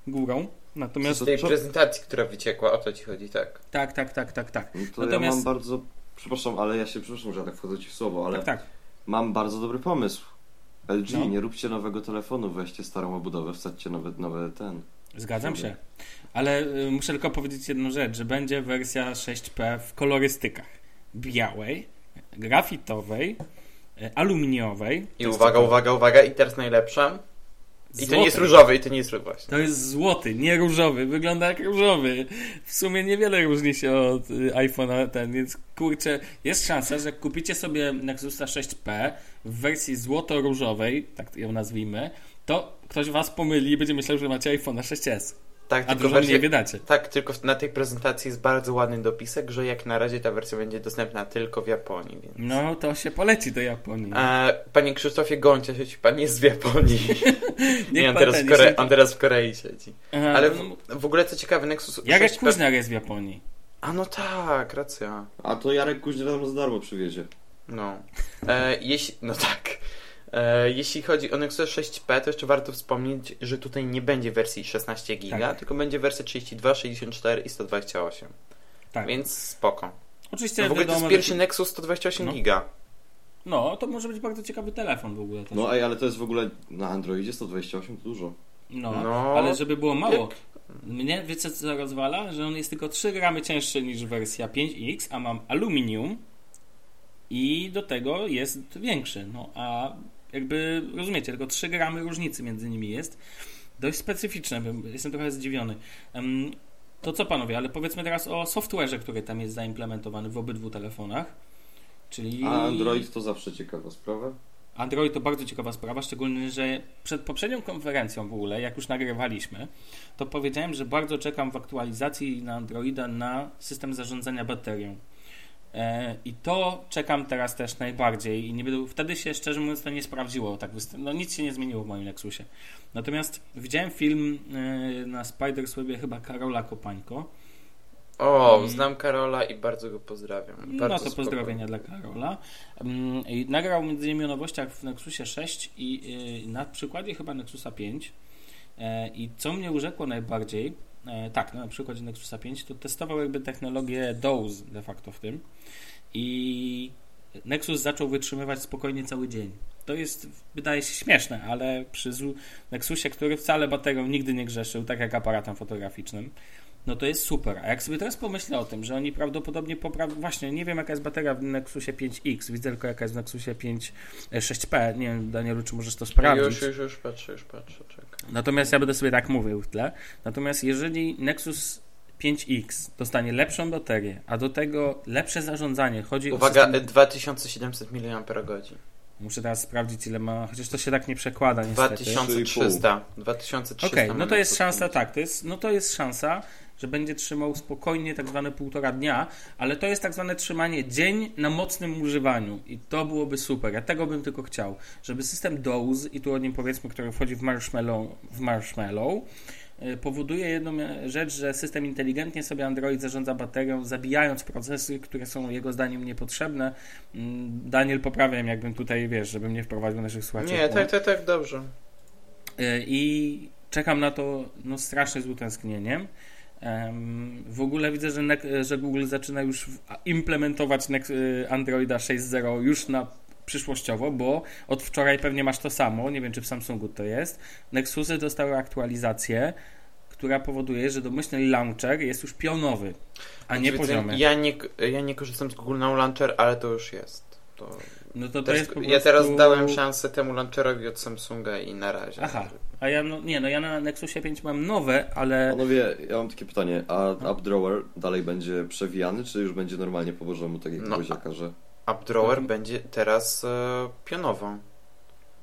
górą. Natomiast z tej prezentacji, która wyciekła, o to ci chodzi, tak? Tak, tak, tak, tak, tak. No to natomiast... ja mam bardzo... Przepraszam, ale ja się przepraszam, że ja tak wchodzę ci w słowo, ale tak, tak. Mam bardzo dobry pomysł. L G, no. Nie róbcie nowego telefonu, weźcie starą obudowę, wsadźcie nowy, nowy ten. Zgadzam Wtedy. się, ale y, muszę tylko powiedzieć jedną rzecz, że będzie wersja sześć P w kolorystykach białej, grafitowej, aluminiowej. I uwaga, to... uwaga, uwaga, i teraz najlepsza. I złoty. To nie jest różowy, i to nie jest różowy właśnie. To jest złoty, nie różowy, wygląda jak różowy. W sumie niewiele różni się od iPhone'a ten, więc kurczę, jest szansa, że kupicie sobie Nexusa sześć P w wersji złoto-różowej, tak ją nazwijmy, to ktoś was pomyli i będzie myślał, że macie iPhone'a sześć S. Tak, a tylko nie wydacie. Tak, tylko na tej prezentacji jest bardzo ładny dopisek, że jak na razie ta wersja będzie dostępna tylko w Japonii. Więc... No, to się poleci do Japonii. E, panie Krzysztofie, gońcie się, pan jest w Japonii. Nie, on, pan teraz ten, Kore... nie... on teraz w Korei siedzi. Aha, ale w, w ogóle co ciekawe, Nexus... Jarek Kuźniar jest w Japonii. A no tak, racja. A to Jarek Kuźniar nam za darmo przywiezie. No. E, jeśli... No tak. Jeśli chodzi o Nexus sześć P, to jeszcze warto wspomnieć, że tutaj nie będzie wersji szesnaście giga, tak, tylko będzie wersja trzydzieści dwa, sześćdziesiąt cztery i sto dwadzieścia osiem. Tak. Więc spoko. Oczywiście no w ogóle wiadomo, to jest pierwszy że... Nexus sto dwadzieścia osiem giga. No. no, to może być bardzo ciekawy telefon w ogóle. Też. No ej, ale to jest w ogóle na Androidzie sto dwadzieścia osiem to dużo. No, no ale żeby było mało. Jak... Mnie wiecie co rozwala? Że on jest tylko trzy gramy cięższy niż wersja pięć X, a mam aluminium i do tego jest większy. No a jakby, rozumiecie, tylko trzy gramy różnicy między nimi jest. Dość specyficzne, jestem trochę zdziwiony. To co panowie, ale powiedzmy teraz o software'ze, który tam jest zaimplementowany w obydwu telefonach. Czyli... A Android to zawsze ciekawa sprawa. Android to bardzo ciekawa sprawa, szczególnie, że przed poprzednią konferencją w ogóle, jak już nagrywaliśmy, to powiedziałem, że bardzo czekam w aktualizacji na Androida na system zarządzania baterią. I to czekam teraz też najbardziej i nie będę, wtedy się szczerze mówiąc to nie sprawdziło, tak, no nic się nie zmieniło w moim Nexusie. Natomiast widziałem film na Spiderswebie chyba Karola Kopańko. O, znam Karola i bardzo go pozdrawiam. Bardzo no to spoko. Pozdrowienia dla Karola. I nagrał między innymi o nowościach w Nexusie sześć i na przykładzie chyba Nexusa pięć. I co mnie urzekło najbardziej, tak, no na przykładzie Nexusa pięć, to testował jakby technologię doze de facto w tym i Nexus zaczął wytrzymywać spokojnie cały dzień. To jest, wydaje się śmieszne, ale przy Nexusie, który wcale baterią nigdy nie grzeszył, tak jak aparatem fotograficznym, no to jest super. A jak sobie teraz pomyślę o tym, że oni prawdopodobnie poprawią, właśnie nie wiem jaka jest bateria w Nexusie pięć X, widzę tylko jaka jest w Nexusie pięć, sześć P, nie wiem Danielu, czy możesz to sprawdzić. Już, już, już patrzę, już patrzę, czekam. Natomiast ja będę sobie tak mówił w tle. Natomiast jeżeli Nexus pięć X dostanie lepszą baterię, a do tego lepsze zarządzanie, chodzi Uwaga, o... Uwaga, system... dwa tysiące siedemset miliampergodzin. Muszę teraz sprawdzić, ile ma, chociaż to się tak nie przekłada niestety. dwa tysiące trzysta. dwa tysiące trzysta. Okej, okay, no to jest szansa, tak, to jest, no to jest szansa, że będzie trzymał spokojnie tak zwane półtora dnia, ale to jest tak zwane trzymanie dzień na mocnym używaniu i to byłoby super. Ja tego bym tylko chciał, żeby system doze, i tu o nim powiedzmy, który wchodzi w Marshmallow, w Marshmallow powoduje jedną rzecz, że system inteligentnie sobie Android zarządza baterią, zabijając procesy, które są jego zdaniem niepotrzebne. Daniel, poprawiam, jakbym tutaj, wiesz, żebym nie wprowadził naszych słuchaczy. Nie, tak, tak, tak, dobrze. I czekam na to no, strasznie z utęsknieniem. W ogóle widzę, że, że Google zaczyna już implementować Androida sześć zero już na przyszłościowo, bo od wczoraj pewnie masz to samo, nie wiem czy w Samsungu to jest. Nexusy dostały aktualizację, która powoduje, że domyślny launcher jest już pionowy, a nie poziomy. Ja nie, ja nie korzystam z Google Now Launcher, ale to już jest. To... No to, to też, jest po prostu... Ja teraz dałem szansę temu launcherowi od Samsunga i na razie. Aha, a ja no, nie, no ja na Nexusie pięć mam nowe, ale... Panowie, ja mam takie pytanie, a AppDrawer dalej będzie przewijany, czy już będzie normalnie po bożemu, tak jak no, Boziaka, że... AppDrawer mhm. będzie teraz e, pionowo.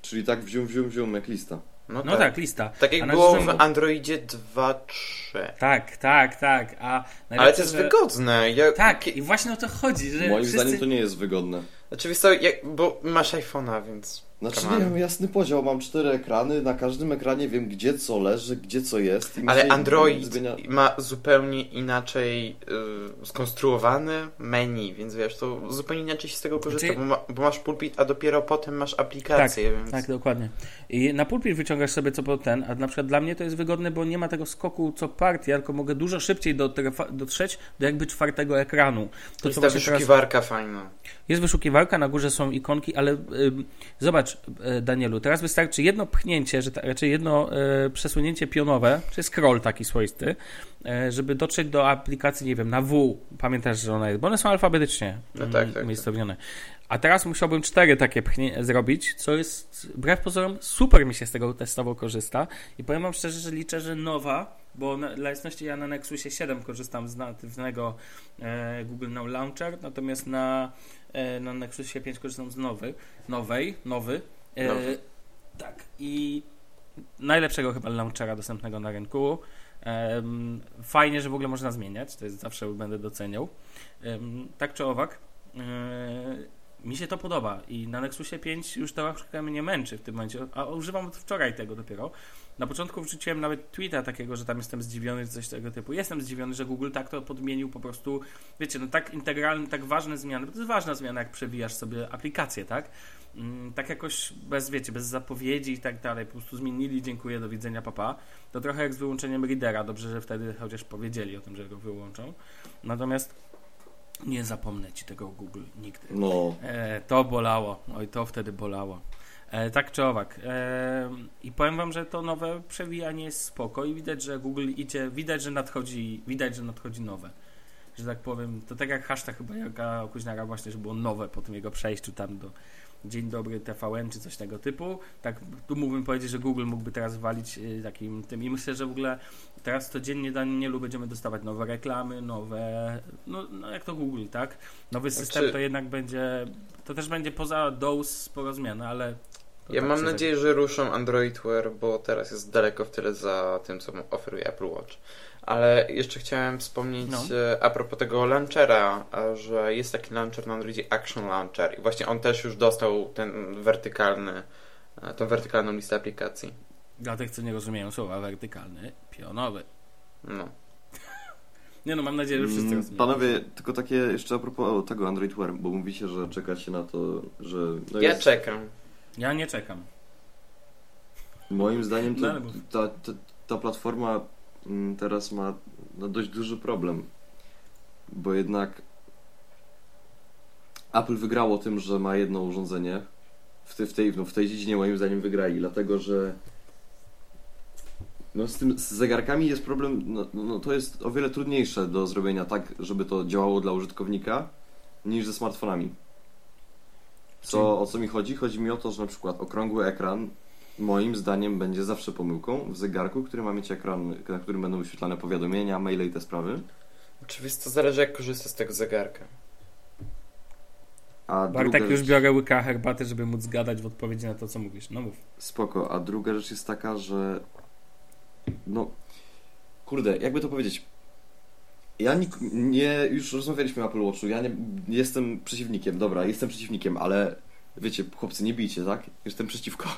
Czyli tak wzium, wzium, wzium, jak lista. No, no tak. tak, lista. Tak jak było w Androidzie dwa trzy. Tak, tak, tak. A ale to jest że... wygodne. Ja... Tak, i właśnie o to chodzi. Że Moim wszyscy... zdaniem to nie jest wygodne. Znaczy, bo masz iPhone'a, więc... Znaczy nie wiem, jasny podział, mam cztery ekrany, na każdym ekranie wiem gdzie co leży, gdzie co jest. I ale Android zmienia... ma zupełnie inaczej yy, skonstruowane menu, więc wiesz, to zupełnie inaczej się z tego korzysta, znaczy... bo, ma, bo masz pulpit, a dopiero potem masz aplikację. Tak, więc... tak, dokładnie. I na pulpit wyciągasz sobie co po ten, a na przykład dla mnie to jest wygodne, bo nie ma tego skoku co partia, tylko mogę dużo szybciej dotrwa, dotrzeć do jakby czwartego ekranu. To jest ta wyszukiwarka teraz... fajna. Jest wyszukiwarka, na górze są ikonki, ale yy, zobacz, Zobacz, Danielu, teraz wystarczy jedno pchnięcie, że ta, raczej jedno e, przesunięcie pionowe, czy scroll taki swoisty, e, żeby dotrzeć do aplikacji, nie wiem, na W. Pamiętasz, że ona jest, bo one są alfabetycznie no tak, m- tak, umiejscowione. Tak. A teraz musiałbym cztery takie pchnie- zrobić, co jest, wbrew pozorom, super mi się z tego testowo korzysta. I powiem wam szczerze, że liczę, że nowa, bo na, dla jasności ja na Nexusie siedem korzystam z natywnego e, Google Now Launcher, natomiast na na Nexusie pięć korzystam z nowy, nowej, nowy, nowy. E, tak i najlepszego chyba launchera dostępnego na rynku. E, fajnie, że w ogóle można zmieniać, to jest zawsze będę doceniał. E, tak czy owak, e, mi się to podoba i na Nexusie pięć już to mnie męczy w tym momencie, a używam od wczoraj tego dopiero. Na początku wrzuciłem nawet tweeta takiego, że tam jestem zdziwiony, coś tego typu. Jestem zdziwiony, że Google tak to podmienił po prostu, wiecie, no tak integralne, tak ważne zmiany, bo to jest ważna zmiana, jak przewijasz sobie aplikację, tak? Tak jakoś bez, wiecie, bez zapowiedzi i tak dalej, po prostu zmienili, dziękuję, do widzenia, papa. To trochę jak z wyłączeniem readera, dobrze, że wtedy chociaż powiedzieli o tym, że go wyłączą. Natomiast nie zapomnę ci tego Google nigdy. No. E, to bolało. Oj, to wtedy bolało. E, tak czy owak. E, I powiem wam, że to nowe przewijanie jest spoko i widać, że Google idzie, widać, że nadchodzi, widać, że nadchodzi nowe. Że tak powiem, to tak jak hashtag chyba Jaka Kuźniara właśnie, że było nowe po tym jego przejściu tam do Dzień Dobry T V N czy coś tego typu. Tak tu mógłbym powiedzieć, że Google mógłby teraz walić takim tym i myślę, że w ogóle teraz codziennie, Danielu, będziemy dostawać nowe reklamy, nowe, no, no jak to Google, tak? Nowy system znaczy, to jednak będzie, to też będzie poza D O S sporo zmian, ale... Ja tak mam nadzieję, tak... że ruszą Android Wear, bo teraz jest daleko w tyle za tym, co oferuje Apple Watch. Ale jeszcze chciałem wspomnieć no. a propos tego launchera, że jest taki launcher na Androidzie Action Launcher i właśnie on też już dostał ten wertykalny, tą wertykalną listę aplikacji. Dla tych, co nie rozumieją słowa wertykalny, pionowy. No. Nie no, mam nadzieję, że wszyscy rozumieją. Panowie, tylko takie jeszcze a propos tego Android Wear, bo mówi się, że czeka się na to, że... No ja jest... czekam. Ja nie czekam. Moim zdaniem to, ta, ta, ta platforma... teraz ma no, dość duży problem, bo jednak Apple wygrało tym, że ma jedno urządzenie w tej, w tej, no, w tej dziedzinie moim zdaniem wygrali, dlatego że no, z tym z zegarkami jest problem, no, no, to jest o wiele trudniejsze do zrobienia tak, żeby to działało dla użytkownika niż ze smartfonami. Co, o co mi chodzi? Chodzi mi o to, że na przykład okrągły ekran moim zdaniem będzie zawsze pomyłką w zegarku, który ma mieć ekran, na którym będą wyświetlane powiadomienia, maile i te sprawy. Oczywiście to zależy, jak korzystasz z tego zegarka. A Bartek, już rzecz... biorę łyka herbaty, żeby móc gadać w odpowiedzi na to, co mówisz. No mów. Spoko. A druga rzecz jest taka, że no kurde, jakby to powiedzieć. Ja nie, nie już rozmawialiśmy o Apple Watchu. Ja nie jestem przeciwnikiem. Dobra, jestem przeciwnikiem, ale wiecie, chłopcy, nie bijcie, tak? Jestem przeciwko.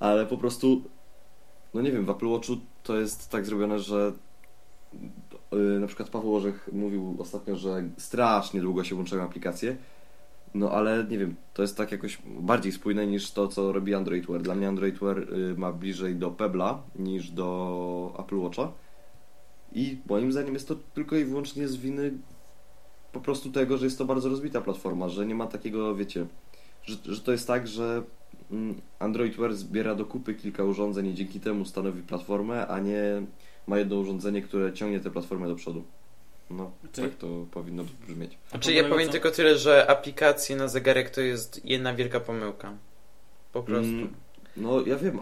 Ale po prostu, no nie wiem, w Apple Watchu to jest tak zrobione, że yy, na przykład Paweł Orzech mówił ostatnio, że strasznie długo się łączają aplikacje, no ale nie wiem, to jest tak jakoś bardziej spójne niż to, co robi Android Wear. Dla mnie Android Wear yy, ma bliżej do Pebla niż do Apple Watcha i moim zdaniem jest to tylko i wyłącznie z winy po prostu tego, że jest to bardzo rozbita platforma, że nie ma takiego, wiecie, że, że to jest tak, że Android Wear zbiera do kupy kilka urządzeń i dzięki temu stanowi platformę, a nie ma jedno urządzenie, które ciągnie tę platformę do przodu. No, czy... tak to powinno brzmieć. Znaczy ja powiem co? tylko tyle, że aplikacje na zegarek to jest jedna wielka pomyłka. Po prostu. Mm, no ja wiem.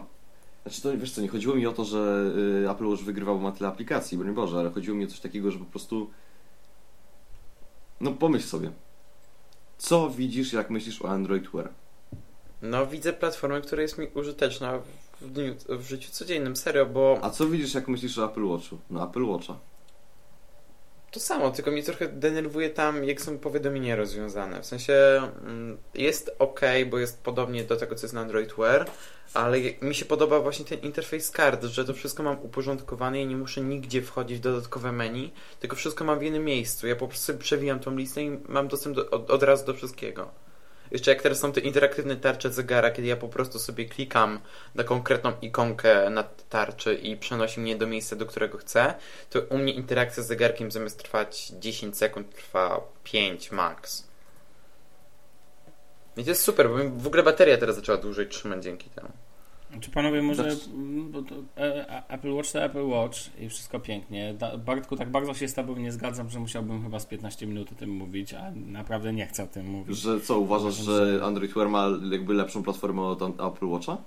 Znaczy to, wiesz co, nie chodziło mi o to, że Apple już wygrywał, ma tyle aplikacji, broń Boże, ale chodziło mi o coś takiego, że po prostu no pomyśl sobie. Co widzisz, jak myślisz o Android Wear? No widzę platformę, która jest mi użyteczna w, dniu, w życiu codziennym, serio, bo... A co widzisz, jak myślisz o Apple Watchu? No Apple Watcha. To samo, tylko mnie trochę denerwuje tam, jak są powiadomienia rozwiązane. W sensie jest ok, bo jest podobnie do tego, co jest na Android Wear, ale mi się podoba właśnie ten interfejs kart, że to wszystko mam uporządkowane i nie muszę nigdzie wchodzić w dodatkowe menu, tylko wszystko mam w jednym miejscu. Ja po prostu przewijam tą listę i mam dostęp do, od, od razu do wszystkiego. Jeszcze jak teraz są te interaktywne tarcze zegara, kiedy ja po prostu sobie klikam na konkretną ikonkę na tarczy i przenosi mnie do miejsca, do którego chcę, to u mnie interakcja z zegarkiem zamiast trwać dziesięć sekund trwa pięć max. Więc jest super, bo mi w ogóle bateria teraz zaczęła dłużej trzymać dzięki temu. Czy panowie może bo to, e, Apple Watch to Apple Watch i wszystko pięknie. Da, Bartku, tak bardzo się z tobą nie zgadzam, że musiałbym chyba z piętnaście minut o tym mówić, a naprawdę nie chcę o tym mówić. Że co, uważasz, że Android Wear ma jakby lepszą platformę od Apple Watcha?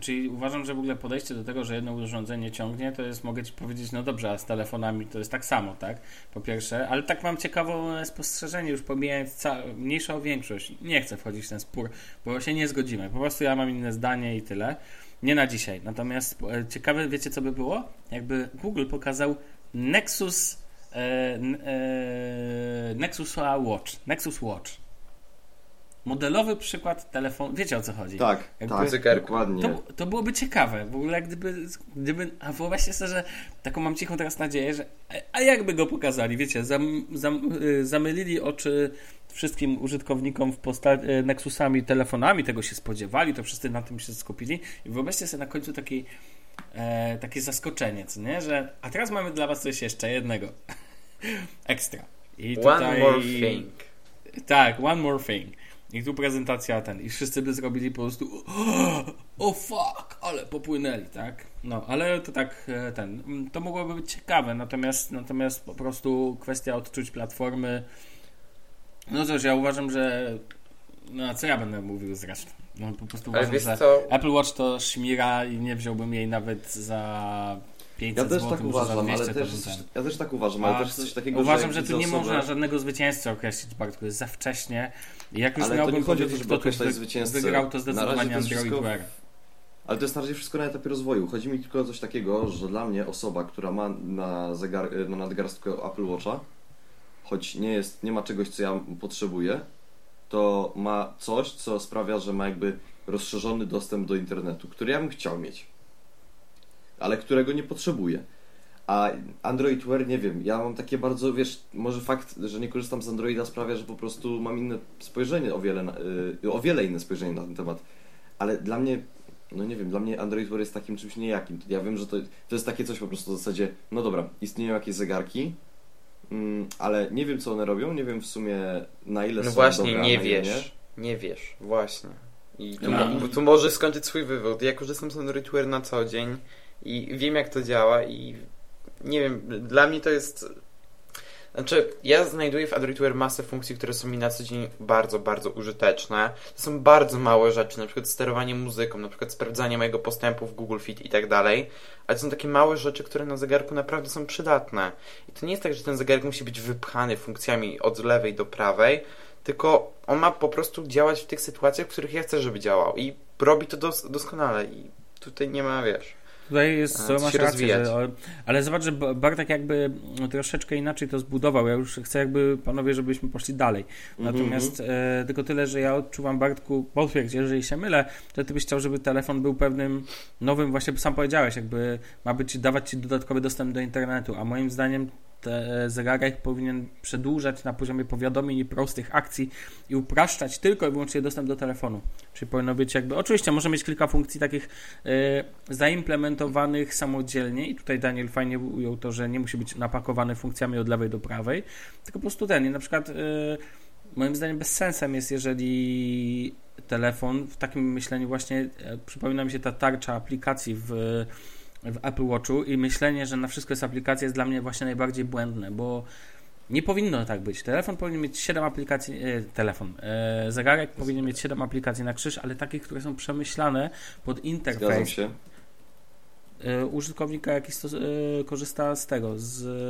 Czyli uważam, że w ogóle podejście do tego, że jedno urządzenie ciągnie, to jest, mogę ci powiedzieć, no dobrze, a z telefonami to jest tak samo, tak? Po pierwsze, ale tak mam ciekawe spostrzeżenie, już pomijając ca- mniejszą większość. Nie chcę wchodzić w ten spór, bo się nie zgodzimy. Po prostu ja mam inne zdanie i tyle. Nie na dzisiaj. Natomiast e, ciekawe, wiecie co by było? Jakby Google pokazał Nexus e, e, Nexus Watch. Nexus Watch. Modelowy przykład telefonu, wiecie o co chodzi. Tak, jakby, tak, dokładnie. To, to byłoby ciekawe, w ogóle gdyby, gdyby a wyobraźcie sobie, że taką mam cichą teraz nadzieję, że a jakby go pokazali, wiecie, zam, zam, zamylili oczy wszystkim użytkownikom w posta- Nexusami, telefonami, tego się spodziewali, to wszyscy na tym się skupili i wyobraźcie sobie na końcu taki, e, takie zaskoczenie, co nie, że a teraz mamy dla was coś jeszcze jednego ekstra. I tutaj, one more thing. Tak, one more thing. I tu prezentacja ten. I wszyscy by zrobili po prostu o, o fuck, ale popłynęli, tak? No, ale to tak ten. To mogłoby być ciekawe, natomiast natomiast po prostu kwestia odczuć platformy. No cóż, ja uważam, że no a co ja będę mówił zresztą? No po prostu ale uważam, wiesz, że co? Apple Watch to szmira i nie wziąłbym jej nawet za pięćset ja też złotych, tak uważam, za dwieście, ale też, ten... Ja też tak uważam, ale a, też coś takiego, uważam, że, że tu nie osobę... można żadnego zwycięzcy określić, Bartku, jest za wcześnie. Jak już ale miałbym to nie powiedzieć, kto tu wygrał, to zdecydowanie Android Wear. Ale to jest na razie wszystko na etapie rozwoju. Chodzi mi tylko o coś takiego, że dla mnie osoba, która ma na, zegar, na nadgarstkę Apple Watcha, choć nie, jest, nie ma czegoś, co ja potrzebuję, to ma coś, co sprawia, że ma jakby rozszerzony dostęp do internetu, który ja bym chciał mieć, ale którego nie potrzebuję. A Android Wear, nie wiem, ja mam takie bardzo, wiesz, może fakt, że nie korzystam z Androida sprawia, że po prostu mam inne spojrzenie, o wiele, na, yy, o wiele inne spojrzenie na ten temat. Ale dla mnie, no nie wiem, dla mnie Android Wear jest takim czymś niejakim. Ja wiem, że to, to jest takie coś po prostu w zasadzie, no dobra, istnieją jakieś zegarki, mm, ale nie wiem, co one robią, nie wiem w sumie na ile no są właśnie, dobra, nie wiesz, nie? nie wiesz, właśnie. I tu, no. mo- tu może skończyć swój wywód. Ja korzystam z Android Wear na co dzień i wiem, jak to działa i nie wiem, dla mnie to jest... Znaczy, ja znajduję w Android Wear masę funkcji, które są mi na co dzień bardzo, bardzo użyteczne. To są bardzo małe rzeczy, na przykład sterowanie muzyką, na przykład sprawdzanie mojego postępu w Google Fit i tak dalej. Ale to są takie małe rzeczy, które na zegarku naprawdę są przydatne. I to nie jest tak, że ten zegarek musi być wypchany funkcjami od lewej do prawej, tylko on ma po prostu działać w tych sytuacjach, w których ja chcę, żeby działał. I robi to dos- doskonale. I tutaj nie ma, wiesz... Tutaj jest, co masz rację, że, ale zobacz, że Bartek jakby troszeczkę inaczej to zbudował. Ja już chcę jakby, panowie, żebyśmy poszli dalej. Natomiast mm-hmm. e, tylko tyle, że ja odczuwam, Bartku, potwierdź, jeżeli się mylę, to ty byś chciał, żeby telefon był pewnym nowym, właśnie sam powiedziałeś, jakby ma być, dawać ci dodatkowy dostęp do internetu, a moim zdaniem te zegarek powinien przedłużać na poziomie powiadomień i prostych akcji i upraszczać tylko i wyłącznie dostęp do telefonu. Czyli powinno być jakby... Oczywiście może mieć kilka funkcji takich y, zaimplementowanych samodzielnie i tutaj Daniel fajnie ujął to, że nie musi być napakowany funkcjami od lewej do prawej, tylko po prostu ten. I na przykład y, moim zdaniem bez sensem jest, jeżeli telefon w takim myśleniu właśnie przypomina mi się ta tarcza aplikacji w w Apple Watchu i myślenie, że na wszystko jest aplikacja, jest dla mnie właśnie najbardziej błędne, bo nie powinno tak być. Telefon powinien mieć siedem aplikacji, e, telefon, e, zegarek powinien mieć siedem aplikacji na krzyż, ale takich, które są przemyślane pod interfejs. Zgadzam się. E, użytkownika jakiś stos- e, korzysta z tego, z, z,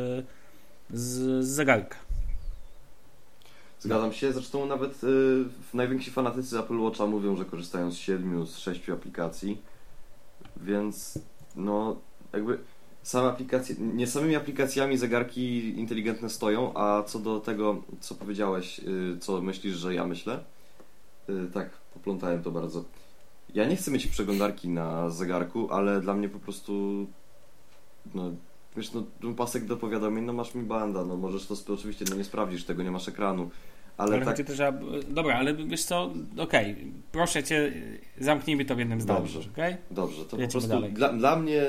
z zegarka. Zgadzam się, zresztą nawet e, najwięksi fanatycy Apple Watcha mówią, że korzystają z siedmiu, z sześciu aplikacji, więc no, jakby same aplikacje, nie samymi aplikacjami zegarki inteligentne stoją, a co do tego, co powiedziałeś, co myślisz, że ja myślę, tak, poplątałem to bardzo. Ja nie chcę mieć przeglądarki na zegarku, ale dla mnie po prostu, no, wiesz, no, ten pasek do powiadomień, no masz mi banda, no możesz to, oczywiście, no nie sprawdzisz tego, nie masz ekranu. Ale, ale tak... chodzi też, że... Dobra, ale wiesz co, okej, okay. Proszę cię, zamknijmy to w jednym zdaniu. Dobrze, okay? Dobrze, to Lecimy po prostu dla, dla mnie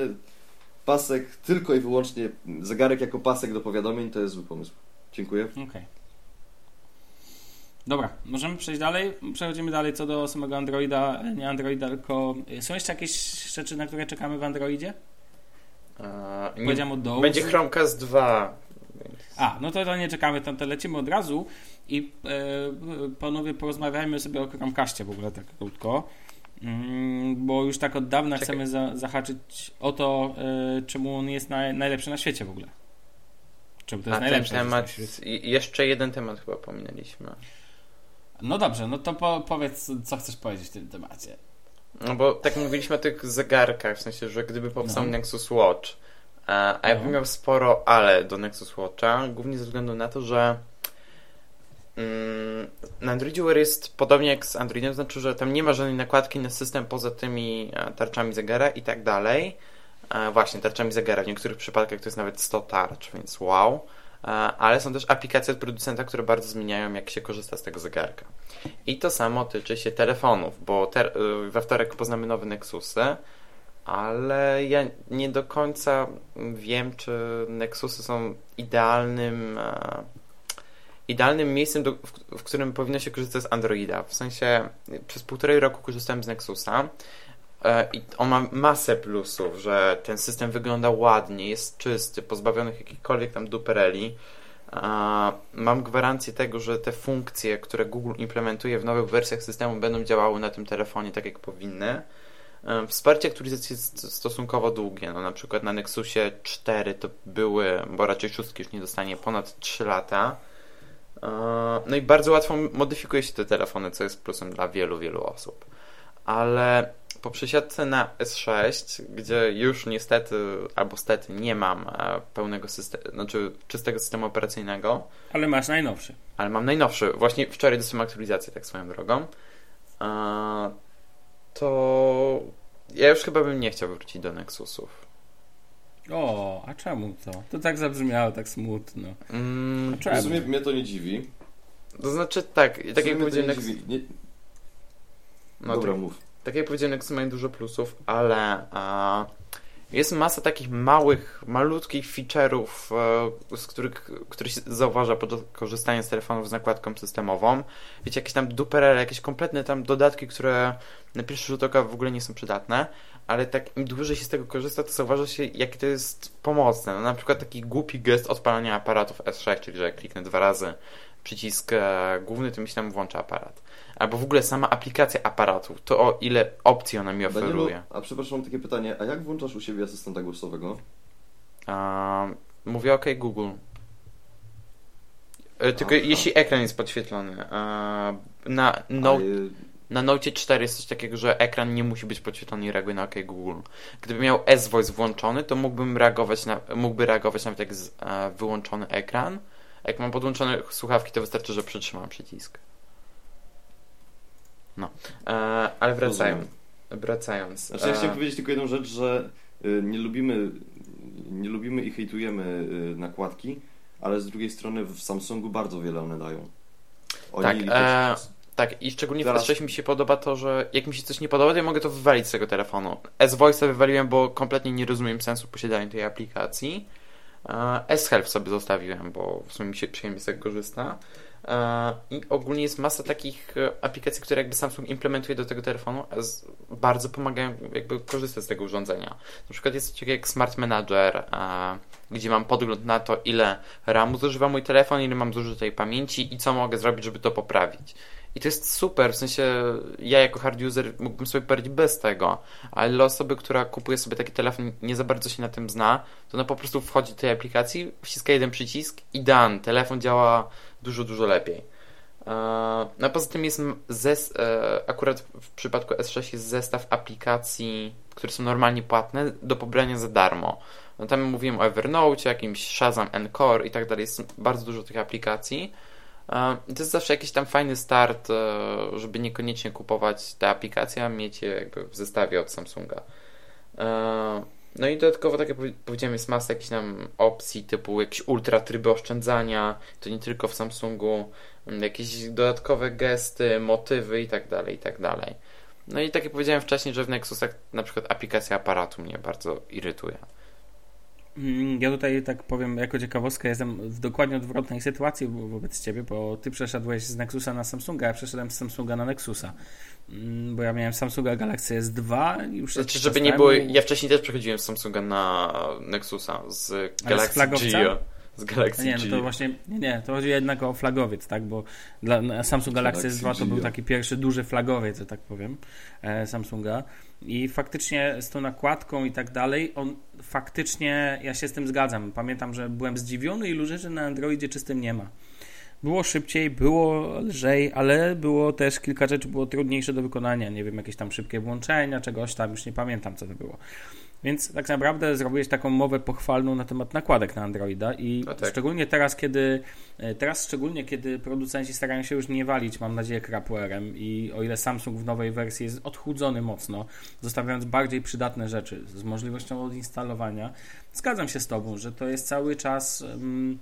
pasek tylko i wyłącznie, zegarek jako pasek do powiadomień to jest zły pomysł. Dziękuję. Okej. Okay. Dobra, możemy przejść dalej. Przechodzimy dalej co do samego Androida, nie Androida, tylko są jeszcze jakieś rzeczy, na które czekamy w Androidzie? Eee, Powiedziałem od dołu. Będzie Chromecast dwa. Więc... A, no to, to nie czekamy, tam to lecimy od razu i e, panowie porozmawiajmy sobie o Chromecastie w ogóle tak krótko, mm, bo już tak od dawna Czekaj. chcemy za, zahaczyć o to, e, czemu on jest naj, najlepszy na świecie w ogóle. Czemu to jest najlepszy na świecie. Jeszcze jeden temat chyba pominęliśmy. No dobrze, no to po, powiedz, co chcesz powiedzieć w tym temacie. No bo tak mówiliśmy o tych zegarkach, w sensie, że gdyby powstał no. Nexus Watch, a no. ja bym miał sporo ale do Nexus Watcha, głównie ze względu na to, że mm, na Androidzie Wear jest podobnie jak z Androidem, to znaczy, że tam nie ma żadnej nakładki na system poza tymi tarczami zegara i tak dalej. A właśnie, tarczami zegara, w niektórych przypadkach to jest nawet sto tarcz, więc wow. Ale są też aplikacje od producenta, które bardzo zmieniają, jak się korzysta z tego zegarka. I to samo tyczy się telefonów, bo ter- we wtorek poznamy nowe Nexusy, ale ja nie do końca wiem, czy Nexusy są idealnym idealnym miejscem, do, w, w którym powinno się korzystać z Androida. W sensie przez półtorej roku korzystałem z Nexusa i on ma masę plusów, że ten system wygląda ładnie, jest czysty, pozbawiony jakichkolwiek tam dupereli. Mam gwarancję tego, że te funkcje, które Google implementuje w nowych wersjach systemu, będą działały na tym telefonie tak, jak powinny. Wsparcie aktualizacji jest stosunkowo długie. No, na przykład na Nexusie cztery to były, bo raczej szóstki już nie dostanie, ponad trzy lata. No i bardzo łatwo modyfikuje się te telefony, co jest plusem dla wielu, wielu osób. Ale po przesiadce na S sześć, gdzie już niestety, albo stety nie mam pełnego systemu, znaczy czystego systemu operacyjnego. Ale masz najnowszy. Ale mam najnowszy. Właśnie wczoraj dostałem aktualizację, tak swoją drogą. To ja już chyba bym nie chciał wrócić do Nexusów. O, a czemu to? To tak zabrzmiało, tak smutno. Mm, a czemu? W sumie mnie to nie dziwi. To znaczy tak, tak jak powiedziałem... Nexus... Nie... No, dobra, tak. mów. Tak jak powiedziałem, Nexus mają dużo plusów, ale a, jest masa takich małych, malutkich feature'ów, a, z których które się zauważa podczas korzystania z telefonów z nakładką systemową. Wiecie, jakieś tam duperele, jakieś kompletne tam dodatki, które na pierwszy rzut oka w ogóle nie są przydatne, ale tak im dłużej się z tego korzysta, to zauważa się, jakie to jest pomocne. No, na przykład taki głupi gest odpalania aparatów S sześć, czyli że jak kliknę dwa razy przycisk e, główny, to mi się tam włącza aparat. Albo w ogóle sama aplikacja aparatu, to o ile opcji ona mi oferuje. Danielu, a przepraszam, mam takie pytanie, a jak włączasz u siebie asystenta głosowego? A, mówię OK Google. E, tylko Aha. jeśli ekran jest podświetlony. E, na no, je... na Note cztery jest coś takiego, że ekran nie musi być podświetlony i reaguje na OK Google. Gdybym miał S-Voice włączony, to mógłbym reagować na, mógłby reagować nawet jak z, e, wyłączony ekran. Jak mam podłączone słuchawki, to wystarczy, że przytrzymam przycisk. No, eee, ale wracając. wracając znaczy, ja chciałem powiedzieć tylko jedną rzecz, że y, nie lubimy nie lubimy i hejtujemy y, nakładki, ale z drugiej strony w Samsungu bardzo wiele one dają. Oni tak, eee, tak, i szczególnie teraz... w S sześć mi się podoba to, że jak mi się coś nie podoba, to ja mogę to wywalić z tego telefonu. S-Voice'a wywaliłem, bo kompletnie nie rozumiem sensu posiadania tej aplikacji. S-Help sobie zostawiłem, bo w sumie mi się przyjemnie z tego korzysta. I ogólnie jest masa takich aplikacji, które jakby Samsung implementuje do tego telefonu, a z, bardzo pomagają jakby korzystać z tego urządzenia. Na przykład jest coś jak Smart Manager, a, gdzie mam podgląd na to, ile ramu zużywa mój telefon, ile mam zużytej pamięci i co mogę zrobić, żeby to poprawić. I to jest super, w sensie ja jako hard user mógłbym sobie poradzić bez tego, ale dla osoby, która kupuje sobie taki telefon, nie za bardzo się na tym zna, to ona po prostu wchodzi do tej aplikacji, wciska jeden przycisk i dan, telefon działa dużo, dużo lepiej. No poza tym jest zes, akurat w przypadku S sześć jest zestaw aplikacji, które są normalnie płatne, do pobrania za darmo. No tam mówiłem o Evernote, jakimś Shazam Encore i tak dalej, jest bardzo dużo tych aplikacji. To jest zawsze jakiś tam fajny start, żeby niekoniecznie kupować te aplikacje, a mieć je jakby w zestawie od Samsunga. No i dodatkowo, tak jak powiedziałem, jest masa jakichś tam opcji typu jakieś ultra tryby oszczędzania, to nie tylko w Samsungu, jakieś dodatkowe gesty, motywy i tak dalej, i tak dalej. No i tak jak powiedziałem wcześniej, że w Nexusach na przykład aplikacja aparatu mnie bardzo irytuje. Ja tutaj tak powiem jako ciekawostkę, jestem w dokładnie odwrotnej sytuacji wobec Ciebie, bo Ty przeszedłeś z Nexusa na Samsunga, ja przeszedłem z Samsunga na Nexusa, bo ja miałem Samsunga Galaxy S dwa. Już znaczy, żeby nie było, ja wcześniej też przechodziłem z Samsunga na Nexusa, z Galaxy G. Z Galaxy nie, no to właśnie, nie, nie, to chodzi jednak o flagowiec, tak, bo dla Samsung Galaxy S dwa to był taki pierwszy duży flagowiec, że tak powiem, Samsunga i faktycznie z tą nakładką i tak dalej, on faktycznie, ja się z tym zgadzam, pamiętam, że byłem zdziwiony, ilu rzeczy na Androidzie czystym nie ma. Było szybciej, było lżej, ale było też kilka rzeczy, było trudniejsze do wykonania, nie wiem, jakieś tam szybkie włączenia, czegoś tam, już nie pamiętam, co to było. Więc tak naprawdę zrobiłeś taką mowę pochwalną na temat nakładek na Androida i tak. szczególnie teraz, kiedy teraz szczególnie kiedy producenci starają się już nie walić, mam nadzieję, crapware'em i o ile Samsung w nowej wersji jest odchudzony mocno, zostawiając bardziej przydatne rzeczy z możliwością odinstalowania, zgadzam się z Tobą, że to jest cały czas... Hmm,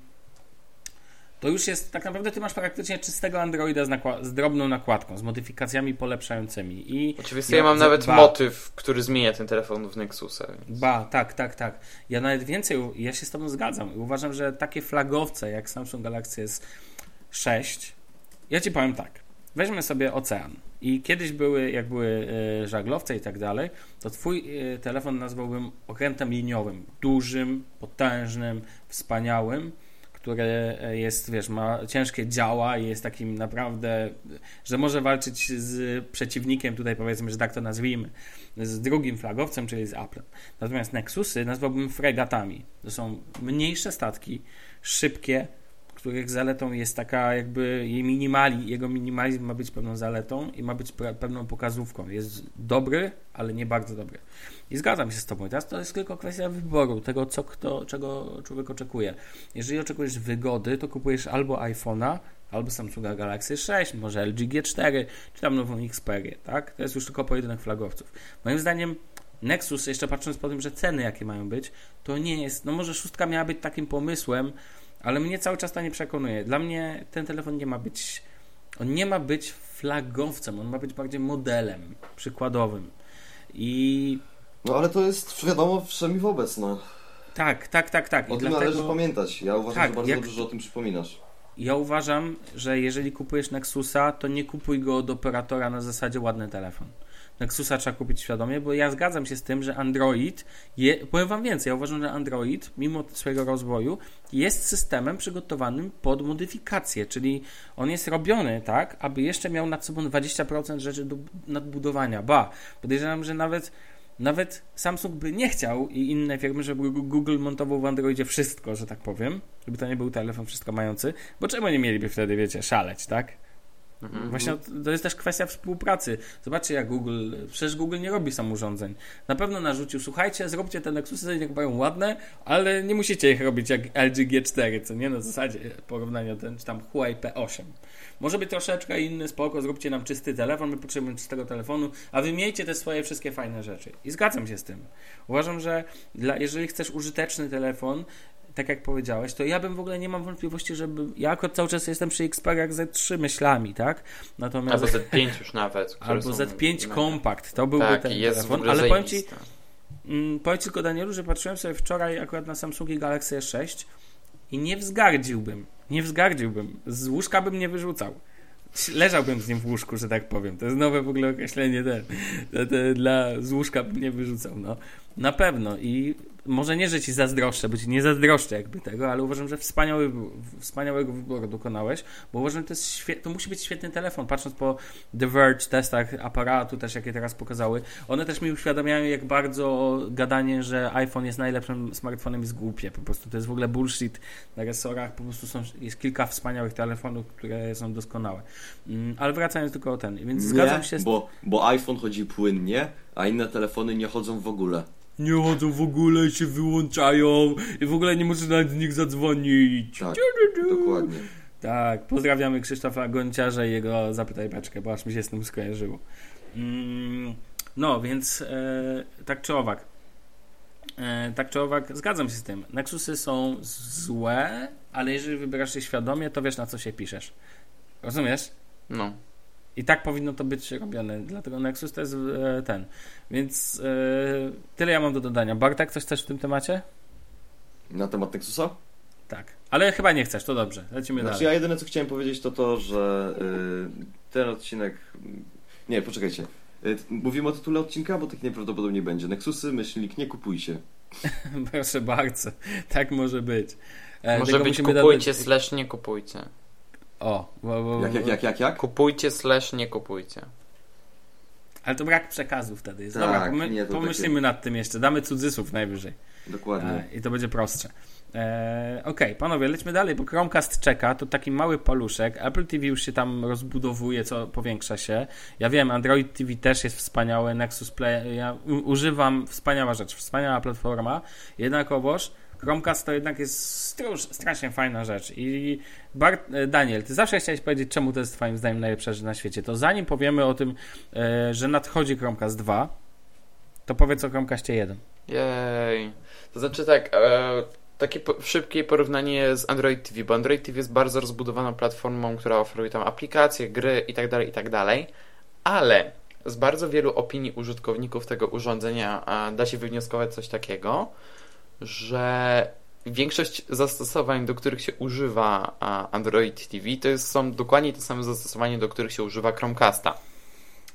to już jest, tak naprawdę ty masz praktycznie czystego Androida z, nakła- z drobną nakładką, z modyfikacjami polepszającymi. I oczywiście ja mam z... nawet ba... motyw, który zmienia ten telefon w Nexusa. Więc... Ba, tak, tak, tak. Ja nawet więcej, ja się z Tobą zgadzam. Uważam, że takie flagowce jak Samsung Galaxy S sześć, ja Ci powiem tak, weźmy sobie ocean i kiedyś były, jak były żaglowce i tak dalej, to Twój telefon nazwałbym okrętem liniowym, dużym, potężnym, wspaniałym, które jest, wiesz, ma ciężkie działa i jest takim naprawdę, że może walczyć z przeciwnikiem, tutaj powiedzmy, że tak to nazwijmy, z drugim flagowcem, czyli z Applem. Natomiast Nexusy nazwałbym fregatami. To są mniejsze statki, szybkie, których zaletą jest taka jakby jej minimalizm, jego minimalizm ma być pewną zaletą i ma być pra- pewną pokazówką. Jest dobry, ale nie bardzo dobry. I zgadzam się z Tobą. Teraz to jest tylko kwestia wyboru, tego, co kto, czego człowiek oczekuje. Jeżeli oczekujesz wygody, to kupujesz albo iPhone'a, albo Samsunga Galaxy sześć, może L G G cztery, czy tam nową Xperię, tak? To jest już tylko pojedynek flagowców. Moim zdaniem Nexus, jeszcze patrząc po tym, że ceny jakie mają być, to nie jest, no może szóstka miała być takim pomysłem, ale mnie cały czas to nie przekonuje. Dla mnie ten telefon nie ma być, on nie ma być flagowcem, on ma być bardziej modelem przykładowym. I... No ale to jest wiadomo wszemi wobec, no. Tak, tak, tak, tak. I o tym dlatego... należy pamiętać. Ja uważam, tak, że bardzo jak... dobrze, że o tym przypominasz. Ja uważam, że jeżeli kupujesz Nexusa, to nie kupuj go od operatora na zasadzie ładny telefon. Nexusa trzeba kupić świadomie, bo ja zgadzam się z tym, że Android, je, powiem Wam więcej, ja uważam, że Android, mimo swojego rozwoju, jest systemem przygotowanym pod modyfikację, czyli on jest robiony tak, aby jeszcze miał nad sobą dwadzieścia procent rzeczy do nadbudowania. Ba, podejrzewam, że nawet Nawet Samsung by nie chciał i inne firmy, żeby Google montował w Androidzie wszystko, że tak powiem, żeby to nie był telefon wszystko mający, bo czemu nie mieliby wtedy, wiecie, szaleć, tak? Mhm. Właśnie to jest też kwestia współpracy. Zobaczcie jak Google, przecież Google nie robi sam urządzeń. Na pewno narzucił, słuchajcie, zróbcie te Nexusy, jak mają ładne, ale nie musicie ich robić jak L G G cztery, co nie? Na zasadzie porównania ten, czy tam Huawei P osiem. Może być troszeczkę inny, spoko, zróbcie nam czysty telefon, my potrzebujemy czystego telefonu, a wy miejcie te swoje wszystkie fajne rzeczy. I zgadzam się z tym. Uważam, że dla, jeżeli chcesz użyteczny telefon, tak jak powiedziałeś, to ja bym w ogóle nie mam wątpliwości, żeby... Ja akurat cały czas jestem przy Xperiach Z trzy myślami, tak? Natomiast... Albo Z pięć już nawet. Albo Z pięć Compact, to byłby tak, ten jest telefon. Ale powiem Ci, powiem Ci tylko, Danielu, że patrzyłem sobie wczoraj akurat na Samsungi Galaxy S sześć i nie wzgardziłbym, nie wzgardziłbym, z łóżka bym nie wyrzucał. Leżałbym z nim w łóżku, że tak powiem. To jest nowe w ogóle określenie te, te, te, dla z łóżka bym nie wyrzucał, no. Na pewno i może nie, że Ci zazdroszczę, bo Ci nie zazdroszczę jakby tego, ale uważam, że wspaniały, wspaniałego wyboru dokonałeś, bo uważam, że to, jest świe- to musi być świetny telefon, patrząc po The Verge testach aparatu też, jakie teraz pokazały. One też mi uświadamiają, jak bardzo gadanie, że iPhone jest najlepszym smartfonem jest głupie, po prostu to jest w ogóle bullshit na resorach, po prostu są, jest kilka wspaniałych telefonów, które są doskonałe. Mm, ale wracając tylko o ten, więc nie, zgadzam się z... bo, bo iPhone chodzi płynnie, a inne telefony nie chodzą w ogóle. Nie chodzą w ogóle i się wyłączają i w ogóle nie możesz nawet z nich zadzwonić. Tak, du, du, du. Dokładnie. Tak, pozdrawiamy Krzysztofa Gonciarza i jego Zapytaj Beczkę, bo aż mi się z tym skojarzyło. Mm, no, więc e, tak czy owak. E, tak czy owak, zgadzam się z tym. Nexusy są złe, ale jeżeli wybierasz je świadomie, to wiesz, na co się piszesz. Rozumiesz? No. I tak powinno to być robione, dlatego Nexus to jest ten. Więc yy, tyle ja mam do dodania. Bartek, coś chcesz w tym temacie? Na temat Nexusa? Tak, ale chyba nie chcesz, to dobrze, lecimy znaczy, dalej. Ja jedyne co chciałem powiedzieć to to, że yy, ten odcinek... Nie, poczekajcie. Yy, mówimy o tytule odcinka, bo tak najprawdopodobniej będzie. Nexusy, myślnik, nie kupujcie. Proszę bardzo, tak może być. E, może być kupujcie dać... slash nie kupujcie. O, bo, bo, jak, jak, jak, jak, jak? Kupujcie slash nie kupujcie. Ale to brak przekazu wtedy jest. Tak, dobra, my, nie, pomyślimy takie... nad tym jeszcze. Damy cudzysłów najwyżej. Dokładnie. E, I to będzie prostsze. E, Okej, okay, panowie, lećmy dalej, bo Chromecast czeka. To taki mały paluszek. Apple T V już się tam rozbudowuje, co powiększa się. Ja wiem, Android T V też jest wspaniały. Nexus Play, ja używam. Wspaniała rzecz, wspaniała platforma. Jednakowoż Chromecast to jednak jest stróż, strasznie fajna rzecz. I Bart, Daniel, ty zawsze chciałeś powiedzieć, czemu to jest twoim zdaniem najlepsza rzecz na świecie. To zanim powiemy o tym, że nadchodzi Chromecast dwa, to powiedz o Chromecastie jeden. Jej. To znaczy tak, e, takie po, szybkie porównanie z Android T V, bo Android T V jest bardzo rozbudowaną platformą, która oferuje tam aplikacje, gry itd., itd., ale z bardzo wielu opinii użytkowników tego urządzenia e, da się wywnioskować coś takiego, że większość zastosowań, do których się używa Android T V, to jest, są dokładnie te same zastosowania, do których się używa Chromecasta.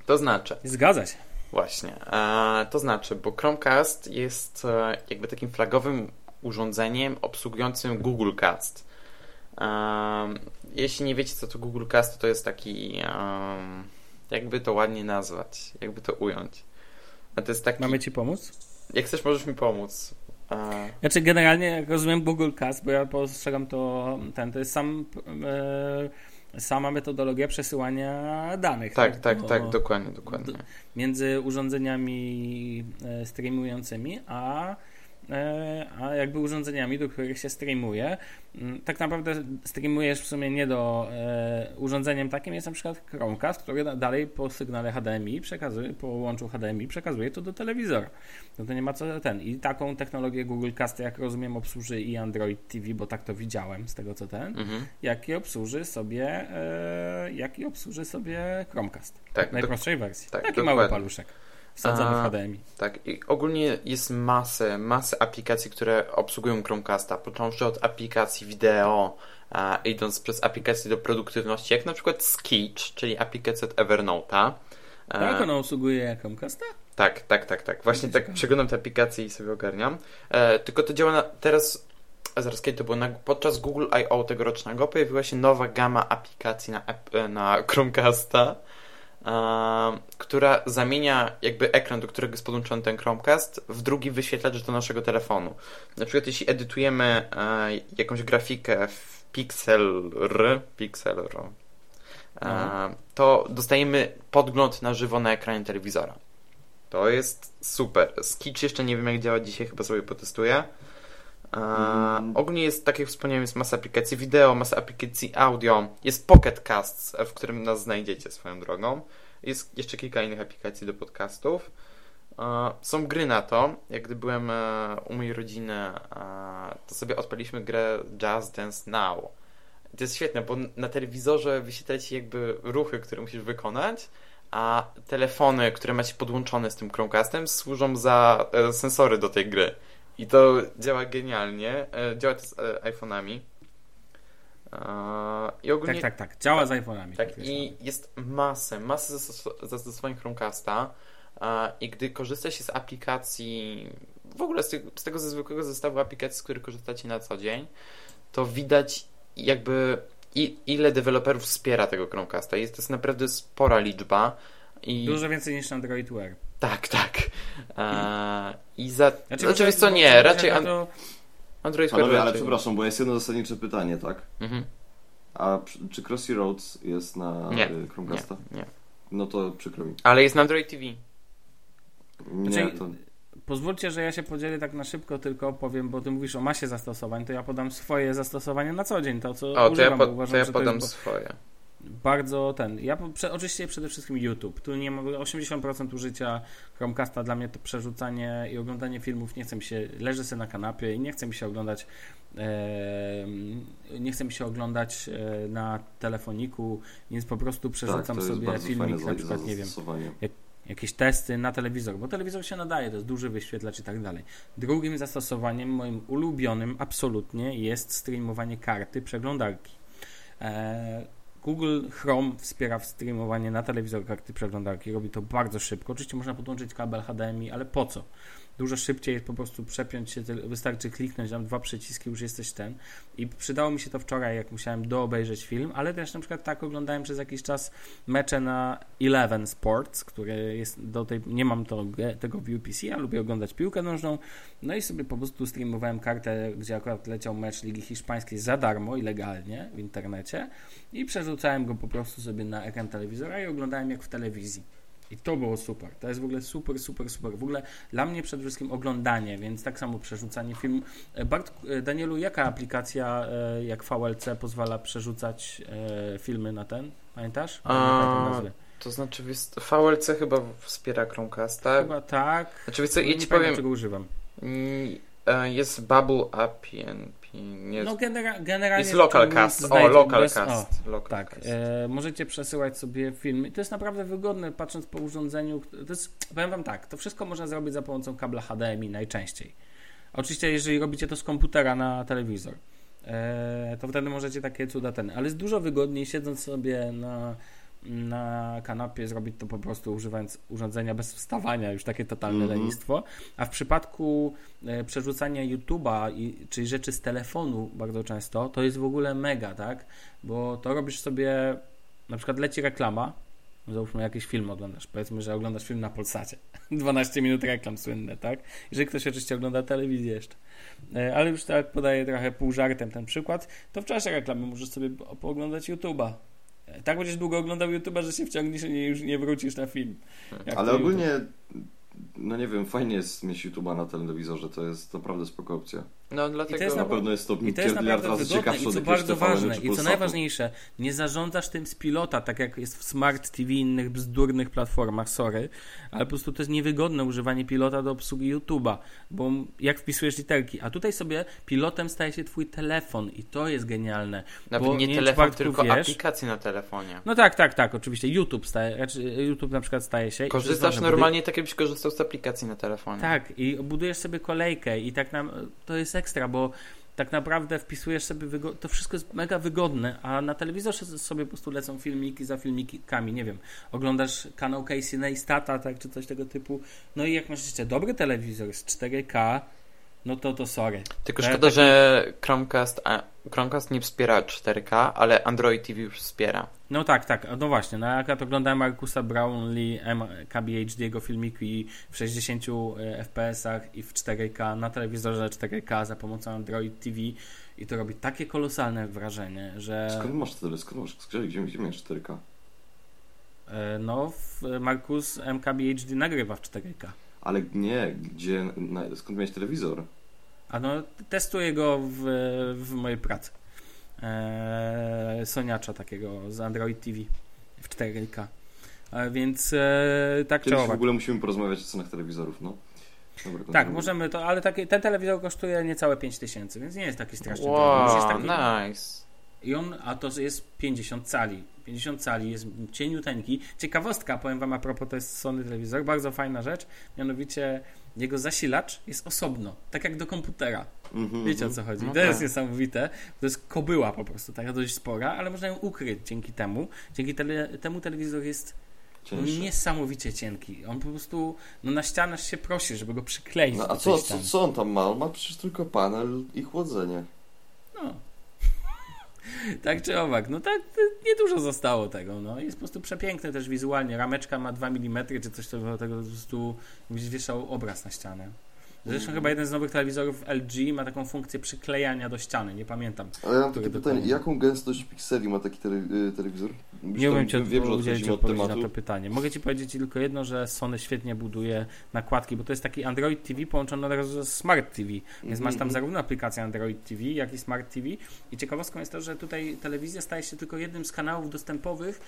To znaczy... Zgadza się. Właśnie. E, to znaczy, bo Chromecast jest e, jakby takim flagowym urządzeniem obsługującym Google Cast. E, jeśli nie wiecie, co to Google Cast, to jest taki... E, jakby to ładnie nazwać, jakby to ująć. A to jest taki... Mamy ci pomóc? Jak chcesz, możesz mi pomóc. Znaczy generalnie, jak rozumiem, Google Cast, bo ja postrzegam to, ten, to jest sam, e, sama metodologia przesyłania danych. Tak, tak, tak, tak dokładnie, dokładnie. D- między urządzeniami e, streamującymi, a, e, a jakby urządzeniami, do których się streamuje. Tak naprawdę streamujesz w sumie nie do e, urządzeniem takim, jest na przykład Chromecast, który dalej po sygnale H D M I przekazuje, po łączu H D M I przekazuje to do telewizora. No to nie ma co ten. I taką technologię Google Cast, jak rozumiem, obsłuży i Android T V, bo tak to widziałem z tego co ten, mhm. jak i obsłuży sobie e, jak i obsłuży sobie Chromecast. Tak, w najprostszej do... wersji. Tak, taki dokładnie. Mały paluszek. Wsadzamy w H D M I. Tak, i ogólnie jest masę, masę aplikacji, które obsługują Chromecasta, począwszy od aplikacji wideo, a, idąc przez aplikacje do produktywności, jak na przykład Sketch, czyli aplikacja od Evernota. Tak, ona obsługuje Chromecasta? Tak, tak, tak, tak. Właśnie tak przeglądam te aplikacje i sobie ogarniam. E, tylko to działa na, teraz, a zaraz kiedy to było, na, podczas Google I O tegorocznego pojawiła się nowa gama aplikacji na, na Chromecasta, która zamienia jakby ekran, do którego jest podłączony ten Chromecast, w drugi wyświetlacz do naszego telefonu. Na przykład jeśli edytujemy jakąś grafikę w Pixel, Pixel, mhm. to dostajemy podgląd na żywo na ekranie telewizora. To jest super. Sketch jeszcze nie wiem jak działa dzisiaj, chyba sobie potestuję. Mm. Ogólnie jest, tak jak wspomniałem, jest masa aplikacji wideo, masa aplikacji audio, jest Pocket Casts, w którym nas znajdziecie swoją drogą, jest jeszcze kilka innych aplikacji do podcastów, są gry na to, jak gdy byłem u mojej rodziny, to sobie odpaliliśmy grę Just Dance Now. To jest świetne, bo na telewizorze wyświetla ci jakby ruchy, które musisz wykonać, a telefony, które macie podłączone z tym Chromecastem, służą za sensory do tej gry. I to działa genialnie. Działa to z iPhone'ami. I ogólnie... Tak, tak, tak. Działa z iPhone'ami. Tak, tak i jest masę, masę zastos- zastosowań Chromecasta i gdy korzysta się z aplikacji, w ogóle z, ty- z tego ze zwykłego zestawu aplikacji, z których korzystacie na co dzień, to widać jakby i- ile deweloperów wspiera tego Chromecasta. Jest to jest naprawdę spora liczba. I... Dużo więcej niż Android Wear. Tak, tak. Eee, I za... Znaczy, znaczy wiesz co, nie, raczej... An... To... Android Panowie, raczej... ale przepraszam, bo jest jedno zasadnicze pytanie, tak? Mhm. A czy Crossy Roads jest na nie, Chromecasta? Nie, nie. No to przykro mi. Ale jest na Android T V. Nie, znaczy, to... Pozwólcie, że ja się podzielę tak na szybko, tylko powiem, bo ty mówisz o masie zastosowań, to ja podam swoje zastosowanie na co dzień, to co o, używam, to ja, po, uważam, to ja podam to jest... swoje. Bardzo ten, ja prze, oczywiście przede wszystkim YouTube, tu nie ma, osiemdziesiąt procent użycia Chromecasta dla mnie to przerzucanie i oglądanie filmów, nie chce mi się, leżę sobie na kanapie i nie chce mi się oglądać e, nie chce mi się oglądać e, na telefoniku, więc po prostu przerzucam tak, sobie filmik, na przykład nie wiem, jak, jakieś testy na telewizor, bo telewizor się nadaje, to jest duży wyświetlacz i tak dalej. Drugim zastosowaniem moim ulubionym absolutnie jest streamowanie karty przeglądarki. Eee, Google Chrome wspiera streamowanie na telewizor karty przeglądarki, robi to bardzo szybko. Oczywiście można podłączyć kabel H D M I, ale po co? Dużo szybciej jest po prostu przepiąć się, wystarczy kliknąć tam dwa przyciski, już jesteś ten. I przydało mi się to wczoraj, jak musiałem doobejrzeć film, ale też na przykład tak oglądałem przez jakiś czas mecze na Eleven Sports, który jest do tej, nie mam to, tego w U P C, ja lubię oglądać piłkę nożną, no i sobie po prostu streamowałem kartę, gdzie akurat leciał mecz Ligi Hiszpańskiej za darmo i legalnie w internecie i przerzucałem go po prostu sobie na ekran telewizora i oglądałem jak w telewizji. I to było super. To jest w ogóle super, super, super. W ogóle dla mnie przede wszystkim oglądanie, więc tak samo przerzucanie filmu. Bart, Danielu, jaka aplikacja jak V L C pozwala przerzucać filmy na ten? Pamiętasz? A, to znaczy V L C chyba wspiera Chromecast, tak? Chyba tak. Znaczy, wiesz co, ja ci powiem, czego używam. Jest Bubble A P I. Jest, no genera- generalnie jest Localcast. O, Localcast. Tak. E, możecie przesyłać sobie filmy. To jest naprawdę wygodne, patrząc po urządzeniu. To jest, powiem wam tak, to wszystko można zrobić za pomocą kabla H D M I najczęściej. Oczywiście, jeżeli robicie to z komputera na telewizor, e, to wtedy możecie takie cuda ten. Ale jest dużo wygodniej siedząc sobie na... na kanapie zrobić to po prostu używając urządzenia bez wstawania, już takie totalne mm-hmm. lenistwo, a w przypadku e, przerzucania YouTube'a i, czyli rzeczy z telefonu bardzo często, to jest w ogóle mega, tak? Bo to robisz sobie, na przykład leci reklama, załóżmy jakiś film oglądasz, powiedzmy, że oglądasz film na Polsacie, dwanaście minut reklam słynne, tak? Jeżeli ktoś oczywiście ogląda telewizję jeszcze, e, ale już tak podaję trochę pół żartem ten przykład, to w czasie reklamy możesz sobie pooglądać YouTube'a. Tak będziesz długo oglądał YouTube'a, że się wciągniesz i już nie wrócisz na film. Ale ogólnie, YouTube. No nie wiem, fajnie jest mieć YouTube'a na telewizorze, to jest naprawdę spoko opcja. No dlatego to jest na pewno jest to miliard razy ciekawsze. I co bardzo ważne i co najważniejsze, nie zarządzasz tym z pilota, tak jak jest w Smart T V i innych bzdurnych platformach, sorry, ale po prostu to jest niewygodne używanie pilota do obsługi YouTube'a, bo jak wpisujesz literki, a tutaj sobie pilotem staje się twój telefon i to jest genialne. Nawet bo nie, nie telefon, tylko wiesz, aplikacje na telefonie. No tak, tak, tak, oczywiście YouTube staje, znaczy YouTube na przykład staje się. Korzystasz normalnie budy... tak jakbyś korzystał z aplikacji na telefonie. Tak, i budujesz sobie kolejkę i tak nam, to jest ekstra, bo tak naprawdę wpisujesz sobie, wygo- to wszystko jest mega wygodne, a na telewizorze sobie po prostu lecą filmiki za filmikami, nie wiem, oglądasz kanał Casey Neistata, tak, czy coś tego typu, no i jak masz jeszcze dobry telewizor z cztery K, no to to sorry. Tylko to szkoda, ja tak... że Chromecast, a, Chromecast nie wspiera cztery K, ale Android T V już wspiera. No tak, tak, no właśnie, no jak ja to oglądałem Markusa Brownlee, M K B H D jego filmiki w sześćdziesięciu F P S-ach i w cztery K na telewizorze cztery K za pomocą Android T V i to robi takie kolosalne wrażenie, że... Skąd masz tyle? Skąd masz? Gdzie, gdzie masz cztery K? No, Markus M K B H D nagrywa w cztery K. Ale nie, gdzie, na, skąd miałeś telewizor? A no, testuję go w, w mojej pracy. Eee, Soniacza takiego z Android T V w cztery K. A więc e, tak czy owak. W ogóle musimy porozmawiać o cenach telewizorów, no. Dobra, tak, możemy to, ale taki, ten telewizor kosztuje niecałe pięć tysięcy, więc nie jest taki straszny. Wow, jest taki, nice. I on, a to jest pięćdziesiąt cali. pięćdziesiąt cali, jest cieniuteńki. Ciekawostka, powiem wam a propos, to jest Sony telewizor, bardzo fajna rzecz, mianowicie jego zasilacz jest osobno, tak jak do komputera. Mm-hmm, Wiecie mm-hmm. o co chodzi? No to tak. Jest niesamowite, to jest kobyła po prostu, taka dość spora, ale można ją ukryć dzięki temu. Dzięki tele, temu telewizor jest cięższy. Niesamowicie cienki. On po prostu no, na ścianę się prosi, żeby go przykleić. No, a co, co, co on tam ma? On ma przecież tylko panel i chłodzenie. No. Tak czy owak, no tak niedużo zostało tego, no jest po prostu przepiękny też wizualnie, rameczka ma dwa milimetry czy coś tego, tego po prostu gdzieś wieszał obraz na ścianę. Zresztą mm. chyba jeden z nowych telewizorów L G ma taką funkcję przyklejania do ściany, nie pamiętam. Ale ja mam takie pytanie, komu... jaką gęstość pikseli ma taki tele- telewizor? Byś nie umiem Ci udzielić odpowiedzi na to pytanie. Mogę Ci powiedzieć tylko jedno, że Sony świetnie buduje nakładki, bo to jest taki Android T V połączony od razu ze Smart T V, więc mm-hmm. masz tam zarówno aplikację Android T V, jak i Smart T V i ciekawostką jest to, że tutaj telewizja staje się tylko jednym z kanałów dostępowych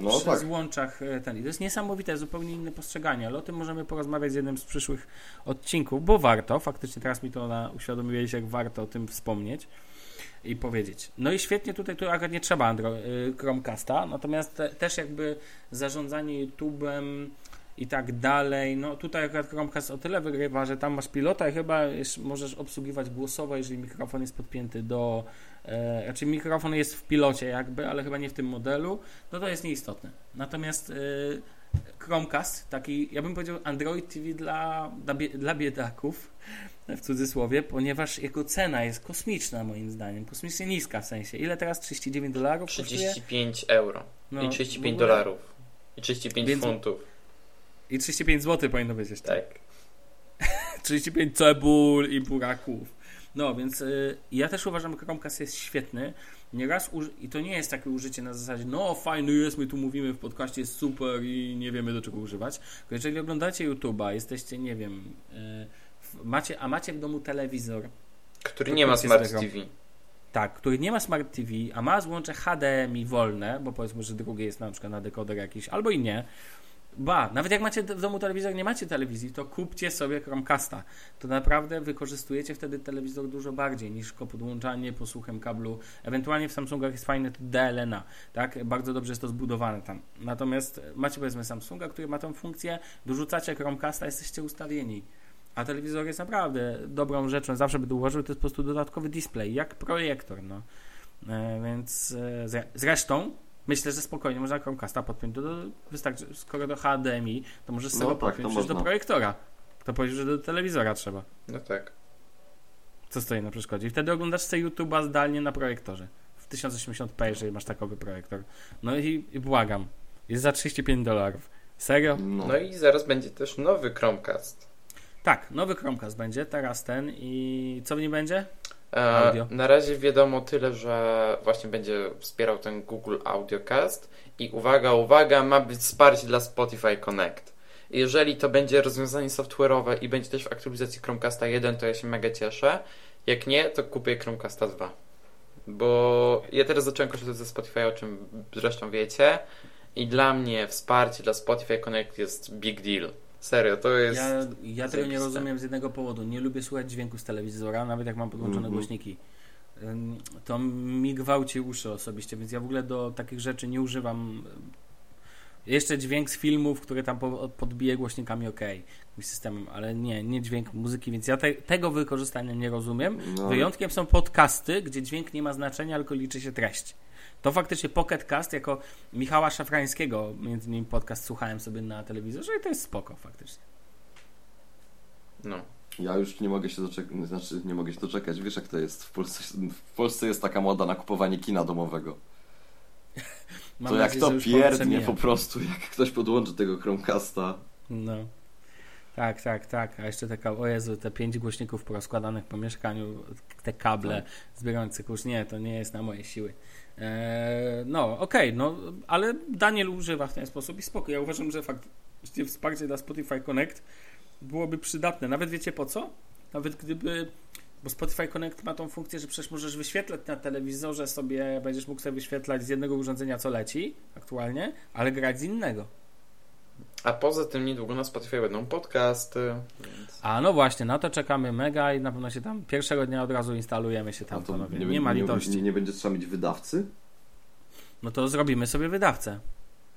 no, przy tak. złączach. Ten. I to jest niesamowite, zupełnie inne postrzeganie, ale o tym możemy porozmawiać z jednym z przyszłych odcinków, bo warto, faktycznie teraz mi to na, uświadomiłeś, jak warto o tym wspomnieć i powiedzieć. No i świetnie tutaj, tu akurat nie trzeba Android, Chromecasta, natomiast te, też jakby zarządzanie YouTube'em i tak dalej. No tutaj akurat Chromecast o tyle wygrywa, że tam masz pilota i chyba możesz obsługiwać głosowo, jeżeli mikrofon jest podpięty do... E, znaczy mikrofon jest w pilocie jakby, ale chyba nie w tym modelu, no to jest nieistotne. Natomiast y, Chromecast, taki, ja bym powiedział Android T V dla, dla, dla biedaków, w cudzysłowie, ponieważ jego cena jest kosmiczna moim zdaniem, kosmicznie niska w sensie. Ile teraz? trzydzieści dziewięć dolarów? trzydzieści pięć euro no, i trzydzieści pięć dolarów i trzydzieści pięć funtów. I trzydzieści pięć złotych powinno być jeszcze. Tak. trzydzieści pięć cebul i buraków. No, więc y, ja też uważam, że Chromecast jest świetny. Nieraz uży- I to nie jest takie użycie na zasadzie, no fajny jest, my tu mówimy w podcaście, jest super i nie wiemy do czego używać. Tylko jeżeli oglądacie YouTube'a, jesteście, nie wiem, y, macie, a macie w domu telewizor, który nie ma Smart T V. Tak, który nie ma Smart T V, a ma złącze H D M I wolne, bo powiedzmy, że drugie jest na przykład na dekoder jakiś, albo i nie. Ba, nawet jak macie w domu telewizor, nie macie telewizji, to kupcie sobie Chromecasta. To naprawdę wykorzystujecie wtedy telewizor dużo bardziej niż tylko podłączanie posłuchem kablu. Ewentualnie w Samsungach jest fajne to D L N A, tak? Bardzo dobrze jest to zbudowane tam. Natomiast macie powiedzmy Samsunga, który ma tą funkcję, dorzucacie Chromecasta, jesteście ustawieni. A telewizor jest naprawdę dobrą rzeczą, zawsze będę uważał, to jest po prostu dodatkowy display, jak projektor, no. E, więc e, zresztą myślę, że spokojnie można Chromecasta podpiąć do, do, wystarczy, skoro do H D M I, to możesz sobie no tak, podpiąć do projektora. To powiesz, że do telewizora trzeba. No tak. Co stoi na przeszkodzie? I wtedy oglądasz sobie YouTube'a zdalnie na projektorze. W tysiąc osiemdziesiąt p, jeżeli masz takowy projektor. No i, i błagam. Jest za trzydzieści pięć dolarów. Serio? No. No i zaraz będzie też nowy Chromecast. Tak, nowy Chromecast będzie, teraz ten i co w nim będzie? Audio. Na razie wiadomo tyle, że właśnie będzie wspierał ten Google Audio Cast i uwaga, uwaga, ma być wsparcie dla Spotify Connect. Jeżeli to będzie rozwiązanie software'owe i będzie też w aktualizacji Chromecasta jeden, to ja się mega cieszę. Jak nie, to kupię Chromecasta dwa. Bo ja teraz zacząłem korzystać ze Spotify, o czym zresztą wiecie. I dla mnie wsparcie dla Spotify Connect jest big deal. Serio, to jest... Ja, ja tego nie rozumiem z jednego powodu. Nie lubię słuchać dźwięku z telewizora, nawet jak mam podłączone mm-hmm. głośniki. To mi gwałci uszy osobiście, więc ja w ogóle do takich rzeczy nie używam. Jeszcze dźwięk z filmów, które tam podbiję głośnikami, ok, systemem, ale nie, nie dźwięk muzyki, więc ja te, tego wykorzystania nie rozumiem. No. Wyjątkiem są podcasty, gdzie dźwięk nie ma znaczenia, tylko liczy się treść. To faktycznie Pocket Cast, jako Michała Szafrańskiego, między innymi podcast słuchałem sobie na telewizorze i to jest spoko faktycznie. No. Ja już nie mogę się doczekać, znaczy nie mogę się doczekać, wiesz jak to jest, w Polsce, w Polsce jest taka moda na kupowanie kina domowego. Mam to nadzieję, jak to pierdnie po prostu, jak ktoś podłączy tego Chromecasta. No. Tak, tak, tak. A jeszcze te, o Jezu, te pięć głośników porozkładanych po mieszkaniu, te kable no. zbierające kurz. Nie, to nie jest na moje siły. Eee, no, okej, okay, no, ale Daniel używa w ten sposób i spoko. Ja uważam, że faktycznie wsparcie dla Spotify Connect byłoby przydatne. Nawet wiecie po co? Nawet gdyby... Bo Spotify Connect ma tą funkcję, że przecież możesz wyświetlać na telewizorze sobie, będziesz mógł sobie wyświetlać z jednego urządzenia, co leci aktualnie, ale grać z innego. A poza tym niedługo na Spotify będą podcasty. Więc... A no właśnie, na to czekamy mega i na pewno się tam pierwszego dnia od razu instalujemy się tam. Nie, nie ma litości. Nie, nie, nie będzie trzeba mieć wydawcy? No to zrobimy sobie wydawcę.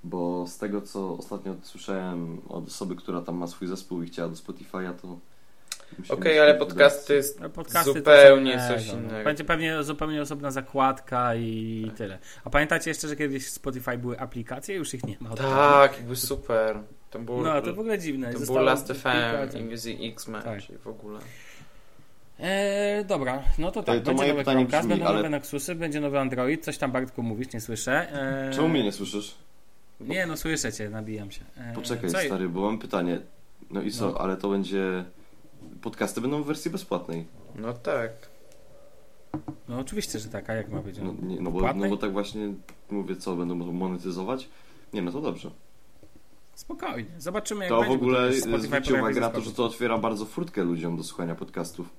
Bo z tego, co ostatnio słyszałem od osoby, która tam ma swój zespół i chciała do Spotify'a, to... Okej, okay, ale podcasty jest podcasty zupełnie to coś innego. Będzie pewnie zupełnie osobna zakładka i tak. Tyle. A pamiętacie jeszcze, że kiedyś w Spotify były aplikacje? Już ich nie ma. Tak, były super. To było, no, to w ogóle dziwne. To było Last F M i Music X-Men, tak. Czyli w ogóle. E, dobra, no to tak. To, to będzie nowy Chromecast, będą ale... nowe Nexusy, będzie nowy Android. Coś tam, Bartku, mówisz, nie słyszę. E... Czemu mnie nie słyszysz? Bo... Nie, no słyszę cię, nabijam się. E... Poczekaj, co? Stary, bo mam pytanie. No i co, no. Ale to będzie... Podcasty będą w wersji bezpłatnej. No tak. No oczywiście, że tak, a jak ma być? No, nie, no, bo, no bo tak właśnie mówię, co, będą monetyzować? Nie, no to dobrze. Spokojnie, zobaczymy jak to będzie. To w ogóle zwróćcie uwagę na to, że to otwiera bardzo furtkę ludziom do słuchania podcastów.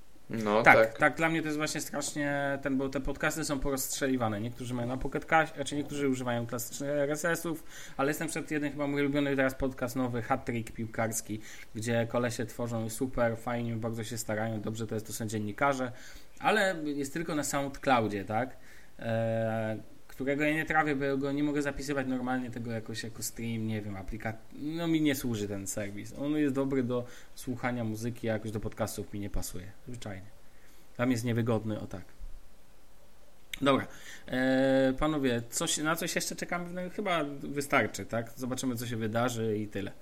No tak, tak. Tak, dla mnie to jest właśnie strasznie ten, bo te podcasty są porozstrzeliwane. Niektórzy mają na Pocket Cast, znaczy niektórzy używają klasycznych R S S-ów, ale jestem przed jednym chyba mój ulubiony teraz podcast nowy, Hat-Trick piłkarski, gdzie kolesie tworzą super, fajnie, bardzo się starają, dobrze to jest, to są dziennikarze, ale jest tylko na SoundCloudzie, tak? Eee, którego ja nie trawię, bo ja go nie mogę zapisywać normalnie tego jakoś jako stream, nie wiem, aplikacja. No mi nie służy ten serwis. On jest dobry do słuchania muzyki, a jakoś do podcastów mi nie pasuje. Zwyczajnie. Tam jest niewygodny, o tak. Dobra, eee, panowie, coś, na coś jeszcze czekamy? No, chyba wystarczy, tak? Zobaczymy, co się wydarzy i tyle.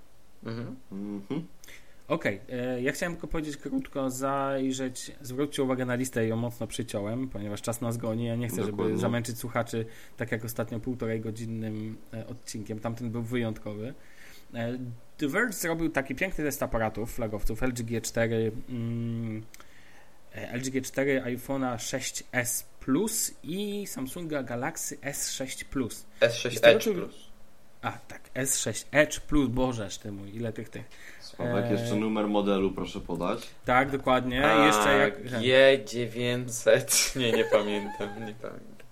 Mhm. Mhm. Okej, okay. Ja chciałem tylko powiedzieć krótko, zajrzeć, zwróćcie uwagę na listę, ją mocno przyciąłem, ponieważ czas nas goni, ja nie chcę, Dokładnie. żeby zamęczyć słuchaczy, tak jak ostatnio półtorej godzinnym odcinkiem, tamten był wyjątkowy. The Verge zrobił taki piękny test aparatów flagowców L G G cztery, mm, L G G cztery, iPhone'a six S Plus i Samsunga Galaxy S six Plus. S sześć Edge Plus. A, tak, S sześć Edge Plus, bożeż ty mój, ile tych tych. Sławek, e... jeszcze numer modelu proszę podać. Tak, dokładnie. A, jeszcze jak... G dziewięćset, nie, nie pamiętam, nie pamiętam.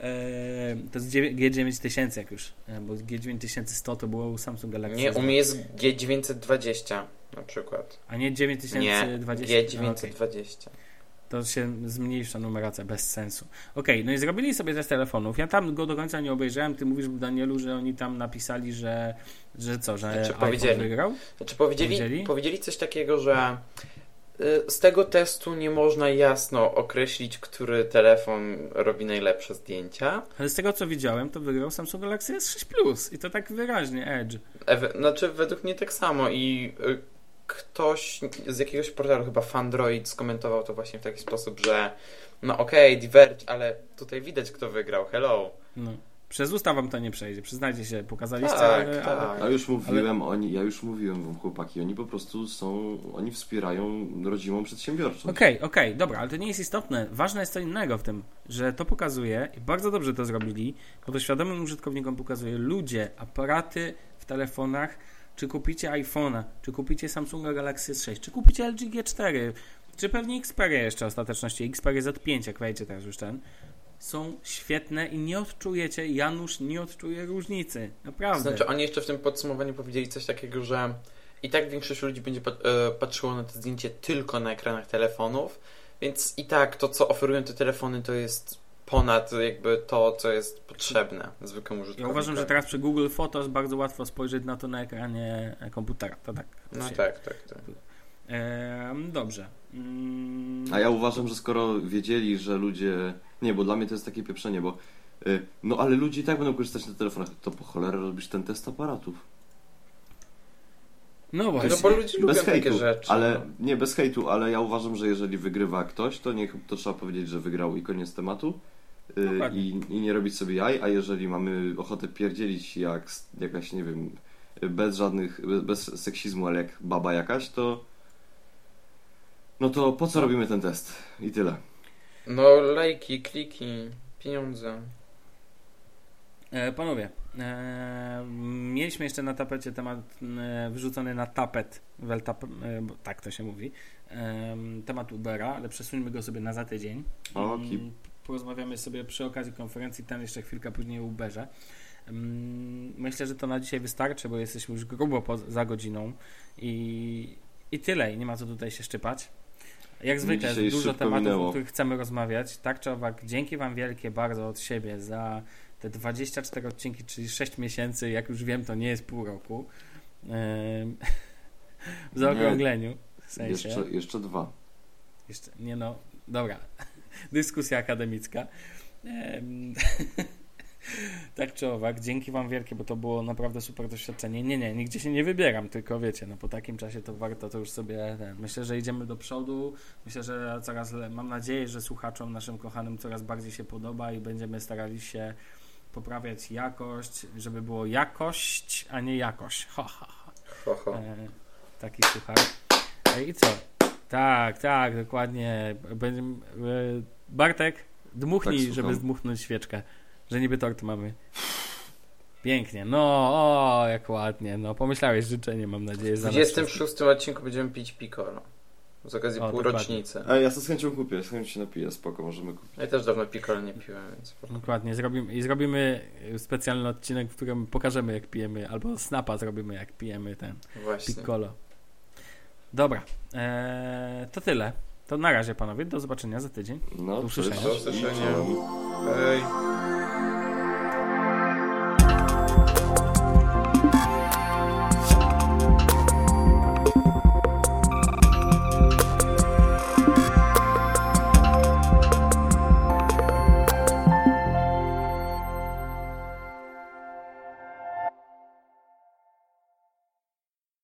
E... To jest G dziewięć tysięcy jak już, bo G dziewięć tysięcy sto to było u Samsung Galaxy. Nie, u mnie jest G dziewięćset dwadzieścia na przykład. A nie dziewięć tysięcy dwadzieścia? Nie, G dziewięćset dwadzieścia. To się zmniejsza numeracja, bez sensu. Okej, okay, no i zrobili sobie test telefonów. Ja tam go do końca nie obejrzałem. Ty mówisz, Danielu, że oni tam napisali, że, że co, że znaczy, powiedzieli, wygrał? Znaczy powiedzieli, powiedzieli? powiedzieli coś takiego, że z tego testu nie można jasno określić, który telefon robi najlepsze zdjęcia. Ale z tego, co widziałem, to wygrał Samsung Galaxy S sześć Plus i to tak wyraźnie, Edge. E- znaczy według mnie tak samo i... Ktoś z jakiegoś portalu, chyba Fandroid, skomentował to właśnie w taki sposób, że no okej, okay, Diverge, ale tutaj widać, kto wygrał, hello. No. Przez usta wam to nie przejdzie, przyznajcie się, pokazaliście. Tak, ale, tak. Ale, ja już mówiłem, ale... oni, ja już mówiłem wam, chłopaki, oni po prostu są, oni wspierają rodzimą przedsiębiorczość. Okej, okay, okej, okay, dobra, ale to nie jest istotne. Ważne jest co innego w tym, że to pokazuje i bardzo dobrze to zrobili, bo to świadomym użytkownikom pokazuje ludzie, aparaty w telefonach, czy kupicie iPhone'a, czy kupicie Samsunga Galaxy S sześć, czy kupicie L G G cztery, czy pewnie Xperia jeszcze w ostateczności, Xperia Z pięć, jak wejdzie teraz już ten, są świetne i nie odczujecie, Janusz nie odczuje różnicy, naprawdę. Znaczy oni jeszcze w tym podsumowaniu powiedzieli coś takiego, że i tak większość ludzi będzie patrzyło na to zdjęcie tylko na ekranach telefonów, więc i tak to, co oferują te telefony, to jest... ponad jakby to, co jest potrzebne zwykłemu użytkownikowi. Ja uważam, że teraz przy Google Photos bardzo łatwo spojrzeć na to na ekranie komputera. To tak. No się... tak, tak, tak. Ehm, dobrze. Mm... A ja uważam, że skoro wiedzieli, że ludzie... Nie, bo dla mnie to jest takie pieprzenie, bo yy, no ale ludzie i tak będą korzystać na telefonach. To po cholerę robisz ten test aparatów. No właśnie. No bo ludzie lubią hejtu, takie rzeczy. Ale, no. Nie, bez hejtu, ale ja uważam, że jeżeli wygrywa ktoś, to, nie, to trzeba powiedzieć, że wygrał i koniec tematu. No I, I nie robić sobie jaj, a jeżeli mamy ochotę pierdzielić jak jakaś, nie wiem, bez żadnych, bez, bez seksizmu, ale jak baba jakaś, to no to po co robimy ten test? I tyle. No lajki, kliki, pieniądze. E, panowie, e, mieliśmy jeszcze na tapecie temat e, wyrzucony na tapet, wel tap, e, bo tak to się mówi, e, temat Ubera, ale przesuńmy go sobie na za tydzień. Okay. Porozmawiamy sobie przy okazji konferencji, ten jeszcze chwilkę później o Uberze. Myślę, że to na dzisiaj wystarczy, bo jesteśmy już grubo po, za godziną i, i tyle, i nie ma co tutaj się szczypać. Jak zwykle jest dużo tematów, minęło. o których chcemy rozmawiać. Tak czy owak, dzięki wam wielkie bardzo od siebie za te dwadzieścia cztery odcinki, czyli sześć miesięcy, jak już wiem, to nie jest pół roku. Ehm, w zaokrągleniu. W sensie. Jeszcze, jeszcze dwa. Jeszcze, nie no, dobra. Dyskusja akademicka. Ehm, tak czy owak, dzięki wam wielkie, bo to było naprawdę super doświadczenie. Nie, nie, nigdzie się nie wybieram, tylko wiecie, no po takim czasie to warto to już sobie... Ten, myślę, że idziemy do przodu. Myślę, że coraz... Mam nadzieję, że słuchaczom naszym kochanym coraz bardziej się podoba i będziemy starali się poprawiać jakość, żeby było jakość, a nie jakość. Ha, ha, ha. ha, ha. E, taki słuchaj. E, I co? Tak, tak, dokładnie. Będziemy, e, Bartek, dmuchnij, tak, żeby zdmuchnąć świeczkę, że niby tort mamy. Pięknie. No, o, jak ładnie. No, pomyślałeś życzenie, mam nadzieję. W dwudziestym szóstym odcinku będziemy pić piccolo. Z okazji o, półrocznicy. A ja to z chęcią kupię, z chęcią się napiję, spoko, możemy kupić. Ja też dawno piccolo nie piłem, więc... Dokładnie, zrobimy, i zrobimy specjalny odcinek, w którym pokażemy, jak pijemy, albo snapa zrobimy, jak pijemy ten Właśnie. piccolo. Dobra, eee, to tyle. To na razie, panowie, do zobaczenia za tydzień. No, do usłyszenia. Do usłyszenia. Hej.